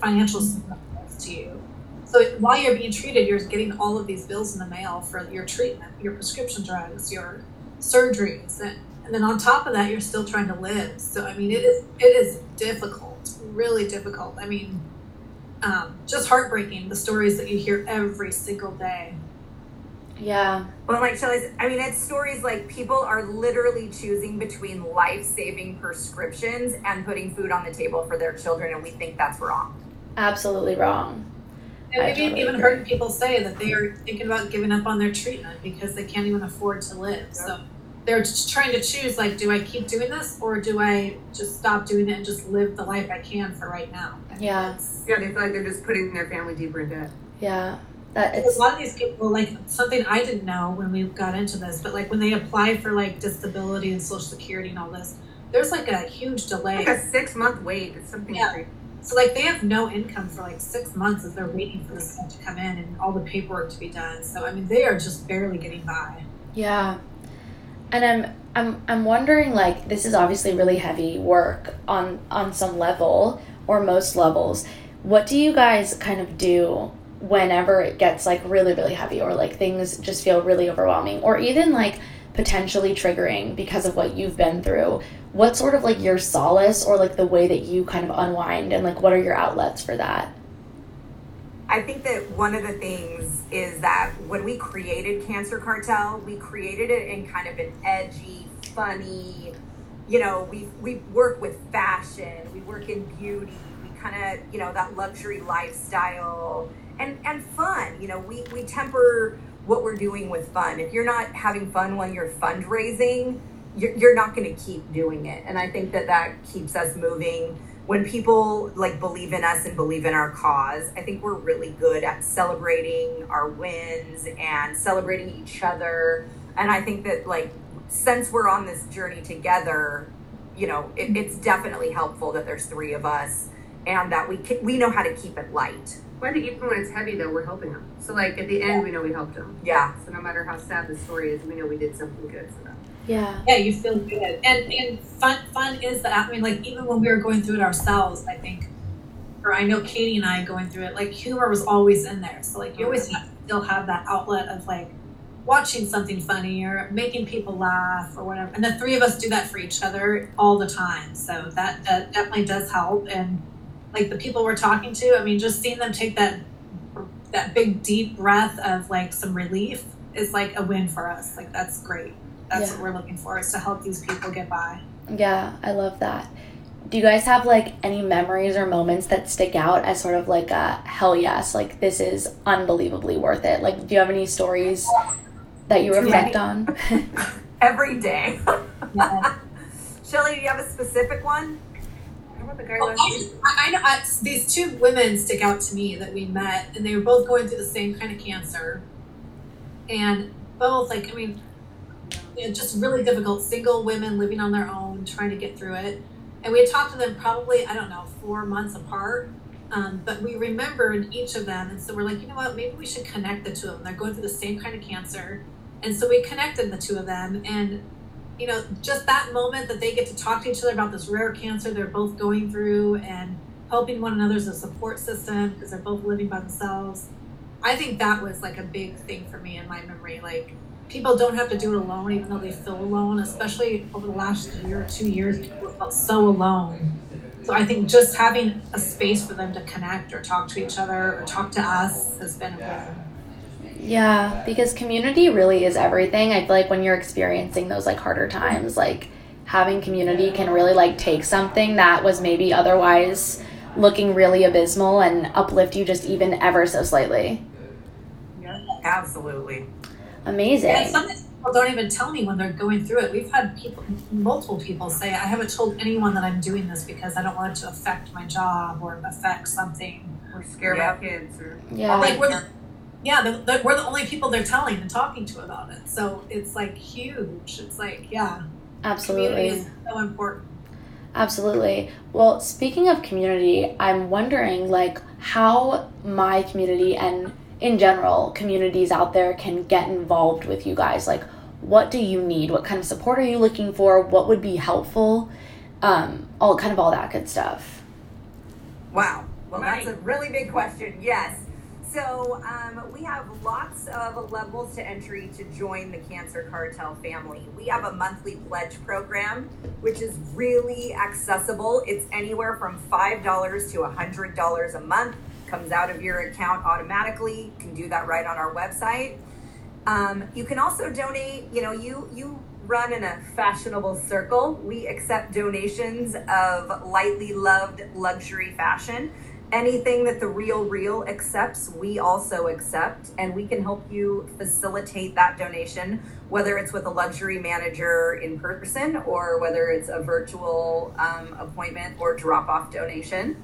financial support to you. So while you're being treated, you're getting all of these bills in the mail for your treatment, your prescription drugs, your surgeries, and then on top of that, you're still trying to live. So, I mean, it is difficult, really difficult. I mean, just heartbreaking, the stories that you hear every single day. Yeah. Well, like Shelly said, I mean, it's stories like people are literally choosing between life-saving prescriptions and putting food on the table for their children, and we think that's wrong. Absolutely wrong. And we've even heard people say that they are thinking about giving up on their treatment because they can't even afford to live. Yep. So they're just trying to choose, like, do I keep doing this or do I just stop doing it and just live the life I can for right now? Yeah. Yeah, they feel like they're just putting their family deeper in debt. Yeah. A lot of these people, like, something I didn't know when we got into this, but, like, when they apply for, like, disability and Social Security and all this, there's, like, a huge delay. Like a 6-month wait. It's something crazy. So, like, they have no income for, like, 6 months as they're waiting for this stuff to come in and all the paperwork to be done. So, I mean, they are just barely getting by. Yeah. And I'm wondering, like, this is obviously really heavy work on some level, or most levels. What do you guys kind of do whenever it gets, like, really, really heavy, or, like, things just feel really overwhelming, or even, like, potentially triggering because of what you've been through? What's sort of, like, your solace, or, like, the way that you kind of unwind, and, like, what are your outlets for that? I think that one of the things is that when we created Cancer Cartel, we created it in kind of an edgy, funny, you know, we work with fashion, we work in beauty, we kind of, you know, that luxury lifestyle and fun. You know, we temper what we're doing with fun. If you're not having fun when you're fundraising, you're not going to keep doing it. And I think that keeps us moving. When people, like, believe in us and believe in our cause, I think we're really good at celebrating our wins and celebrating each other. And I think that, like, since we're on this journey together, you know, it's definitely helpful that there's three of us and that we know how to keep it light. Well, I think even when it's heavy, though, we're helping them. So, like, at the end, we know we helped them. Yeah. So no matter how sad the story is, we know we did something good for them. Yeah. Yeah, you feel good. And fun is the, I mean, like, even when we were going through it ourselves, I think, or I know Katie and I going through it, like, humor was always in there. So, like, you always have to still have that outlet of, like, watching something funny or making people laugh or whatever. And the three of us do that for each other all the time. So that definitely does help. And, like, the people we're talking to, I mean, just seeing them take that big, deep breath of, like, some relief is, like, a win for us. Like, that's great. That's what we're looking for, is to help these people get by. Yeah, I love that. Do you guys have, like, any memories or moments that stick out as sort of, like, a hell yes, like, this is unbelievably worth it? Like, do you have any stories that you reflect on? Every day. Yeah. Shelly, do you have a specific one? I know these two women stick out to me that we met, and they were both going through the same kind of cancer. And both, like, I mean, you know, just really difficult, single women living on their own, trying to get through it. And we had talked to them probably, I don't know, 4 months apart. But we remembered each of them. And so we're like, you know what, maybe we should connect the two of them. They're going through the same kind of cancer. And so we connected the two of them. And, you know, just that moment that they get to talk to each other about this rare cancer they're both going through and helping one another as a support system because they're both living by themselves. I think that was, like, a big thing for me in my memory. Like, people don't have to do it alone, even though they feel alone, especially over the last year or 2 years, people felt so alone. So I think just having a space for them to connect or talk to each other or talk to us has been important. Yeah, because community really is everything. I feel like when you're experiencing those, like, harder times, like, having community can really, like, take something that was maybe otherwise looking really abysmal and uplift you just even ever so slightly. Yeah, absolutely. Amazing. Yeah, some people don't even tell me when they're going through it. We've had people, multiple people say, I haven't told anyone that I'm doing this because I don't want it to affect my job or affect something. Or scare about kids. Or, like, we're the only people they're telling and talking to about it. So it's, like, huge. It's like, absolutely. Community is so important. Absolutely. Well, speaking of community, I'm wondering, like, how my community and in general communities out there can get involved with you guys. Like, what do you need? What kind of support are you looking for? What would be helpful? All that good stuff. Wow. Well, that's a really big question. Yes. So we have lots of levels to entry to join the Cancer Cartel family. We have a monthly pledge program, which is really accessible. It's anywhere from $5 to $100 a month. Comes out of your account automatically. You can do that right on our website. You can also donate. You know, you run in a fashionable circle. We accept donations of lightly loved luxury fashion. Anything that The Real Real accepts, we also accept, and we can help you facilitate that donation, whether it's with a luxury manager in person or whether it's a virtual appointment or drop-off donation.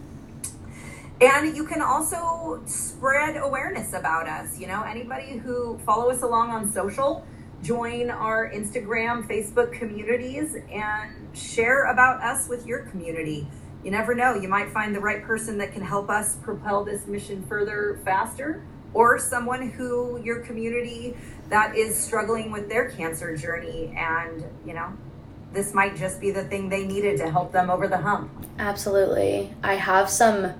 And you can also spread awareness about us. You know, anybody who follow us along on social, join our Instagram, Facebook communities, and share about us with your community. You never know, you might find the right person that can help us propel this mission further, faster, or someone who your community that is struggling with their cancer journey, and, you know, this might just be the thing they needed to help them over the hump. Absolutely. I have some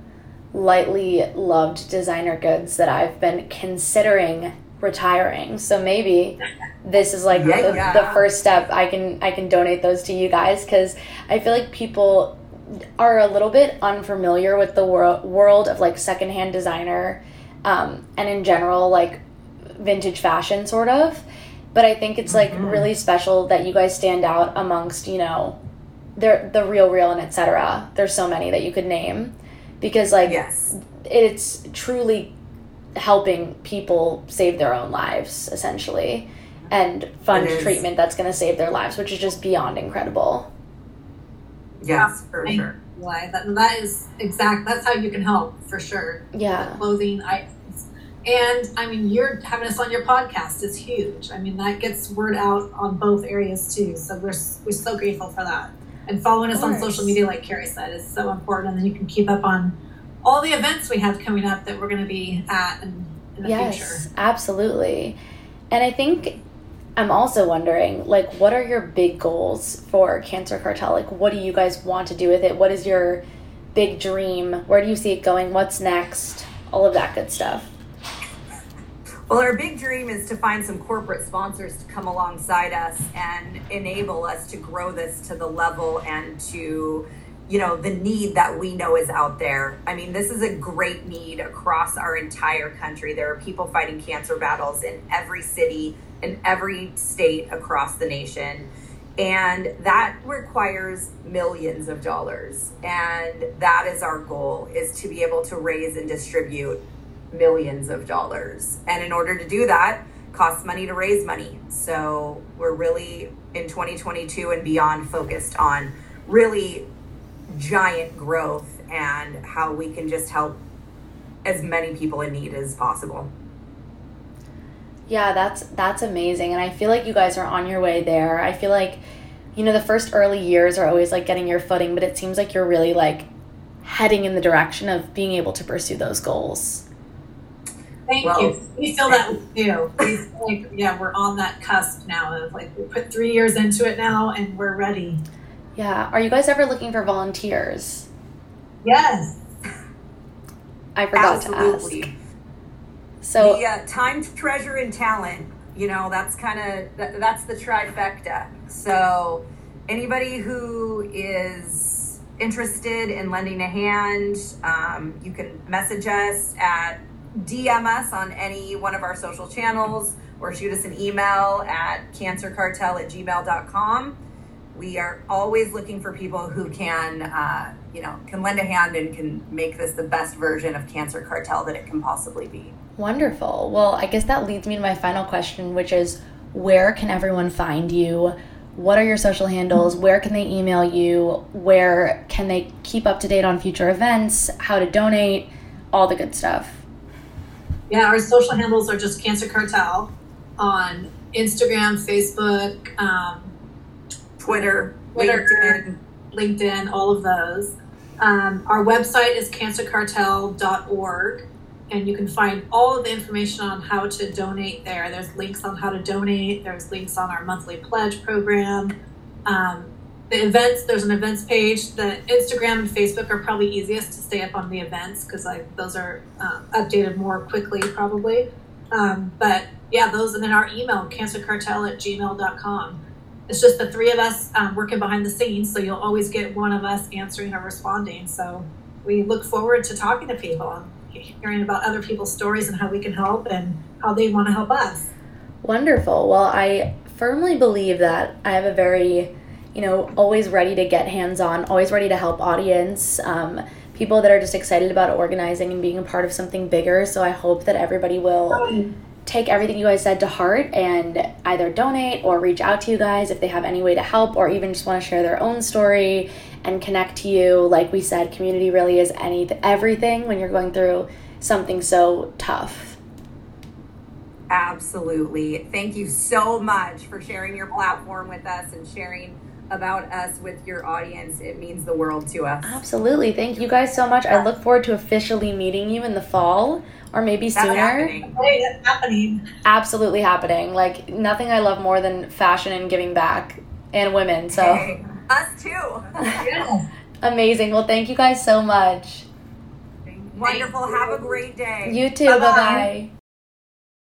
lightly loved designer goods that I've been considering retiring, so maybe this is like the first step. I can donate those to you guys, because I feel like people are a little bit unfamiliar with the world of, like, secondhand designer and in general, like, vintage fashion sort of. But I think it's like really special that you guys stand out amongst, you know, the Real Real and etc. There's so many that you could name, because, like, it's truly helping people save their own lives essentially and fund treatment that's going to save their lives, which is just beyond incredible. Yes, for sure. That is exact. That's how you can help, for sure. Yeah. The clothing items. And, I mean, you're having us on your podcast is huge. I mean, that gets word out on both areas, too. So we're so grateful for that. And following us on social media, like Carrie said, is so important. And then you can keep up on all the events we have coming up that we're going to be at in the future. Yes, absolutely. And I think I'm also wondering, like, what are your big goals for Cancer Cartel? Like, what do you guys want to do with it? What is your big dream? Where do you see it going? What's next? All of that good stuff. Well, our big dream is to find some corporate sponsors to come alongside us and enable us to grow this to the level and to, you know, the need that we know is out there. I mean, this is a great need across our entire country. There are people fighting cancer battles in every city, in every state across the nation. And that requires millions of dollars. And that is our goal, is to be able to raise and distribute millions of dollars. And in order to do that, costs money to raise money. So we're really, in 2022 and beyond, focused on really giant growth and how we can just help as many people in need as possible. Yeah, that's amazing. And I feel like you guys are on your way there. I feel like, you know, the first early years are always like getting your footing, but it seems like you're really like heading in the direction of being able to pursue those goals. Thank you. We feel that, you know, we're on that cusp now of like, we put 3 years into it now and we're ready. Yeah. Are you guys ever looking for volunteers? Yes. I forgot to ask. So yeah, time, treasure, and talent, you know, that's kind of, that's the trifecta. So anybody who is interested in lending a hand, you can message us at DM us on any one of our social channels or shoot us an email at cancercartel@gmail.com. We are always looking for people who can lend a hand and can make this the best version of Cancer Cartel that it can possibly be. Wonderful. Well, I guess that leads me to my final question, which is, where can everyone find you? What are your social handles? Where can they email you? Where can they keep up to date on future events? How to donate? All the good stuff. Yeah, our social handles are just Cancer Cartel on Instagram, Facebook, Twitter, LinkedIn, all of those. Our website is cancercartel.org, and you can find all of the information on how to donate there. There's links on how to donate. There's links on our monthly pledge program. The events, there's an events page. The Instagram and Facebook are probably easiest to stay up on the events because those are updated more quickly probably. But yeah, those, and then our email, cancercartel@gmail.com. It's just the three of us working behind the scenes, so you'll always get one of us answering or responding. So we look forward to talking to people and hearing about other people's stories and how we can help and how they want to help us. Wonderful. Well, I firmly believe that I have a very... you know, always ready to get hands-on, always ready to help audience, people that are just excited about organizing and being a part of something bigger. So I hope that everybody will take everything you guys said to heart and either donate or reach out to you guys if they have any way to help or even just want to share their own story and connect to you. Like we said, community really is everything when you're going through something so tough. Absolutely. Thank you so much for sharing your platform with us and sharing about us with your audience. It means the world to us. Absolutely. Thank you guys so much. I look forward to officially meeting you in the fall or maybe sooner. That's happening. Absolutely happening. Like, nothing I love more than fashion and giving back and women. So hey, us too. Yes. Amazing. Well, thank you guys so much. Wonderful. Have a great day. You too. Bye-bye.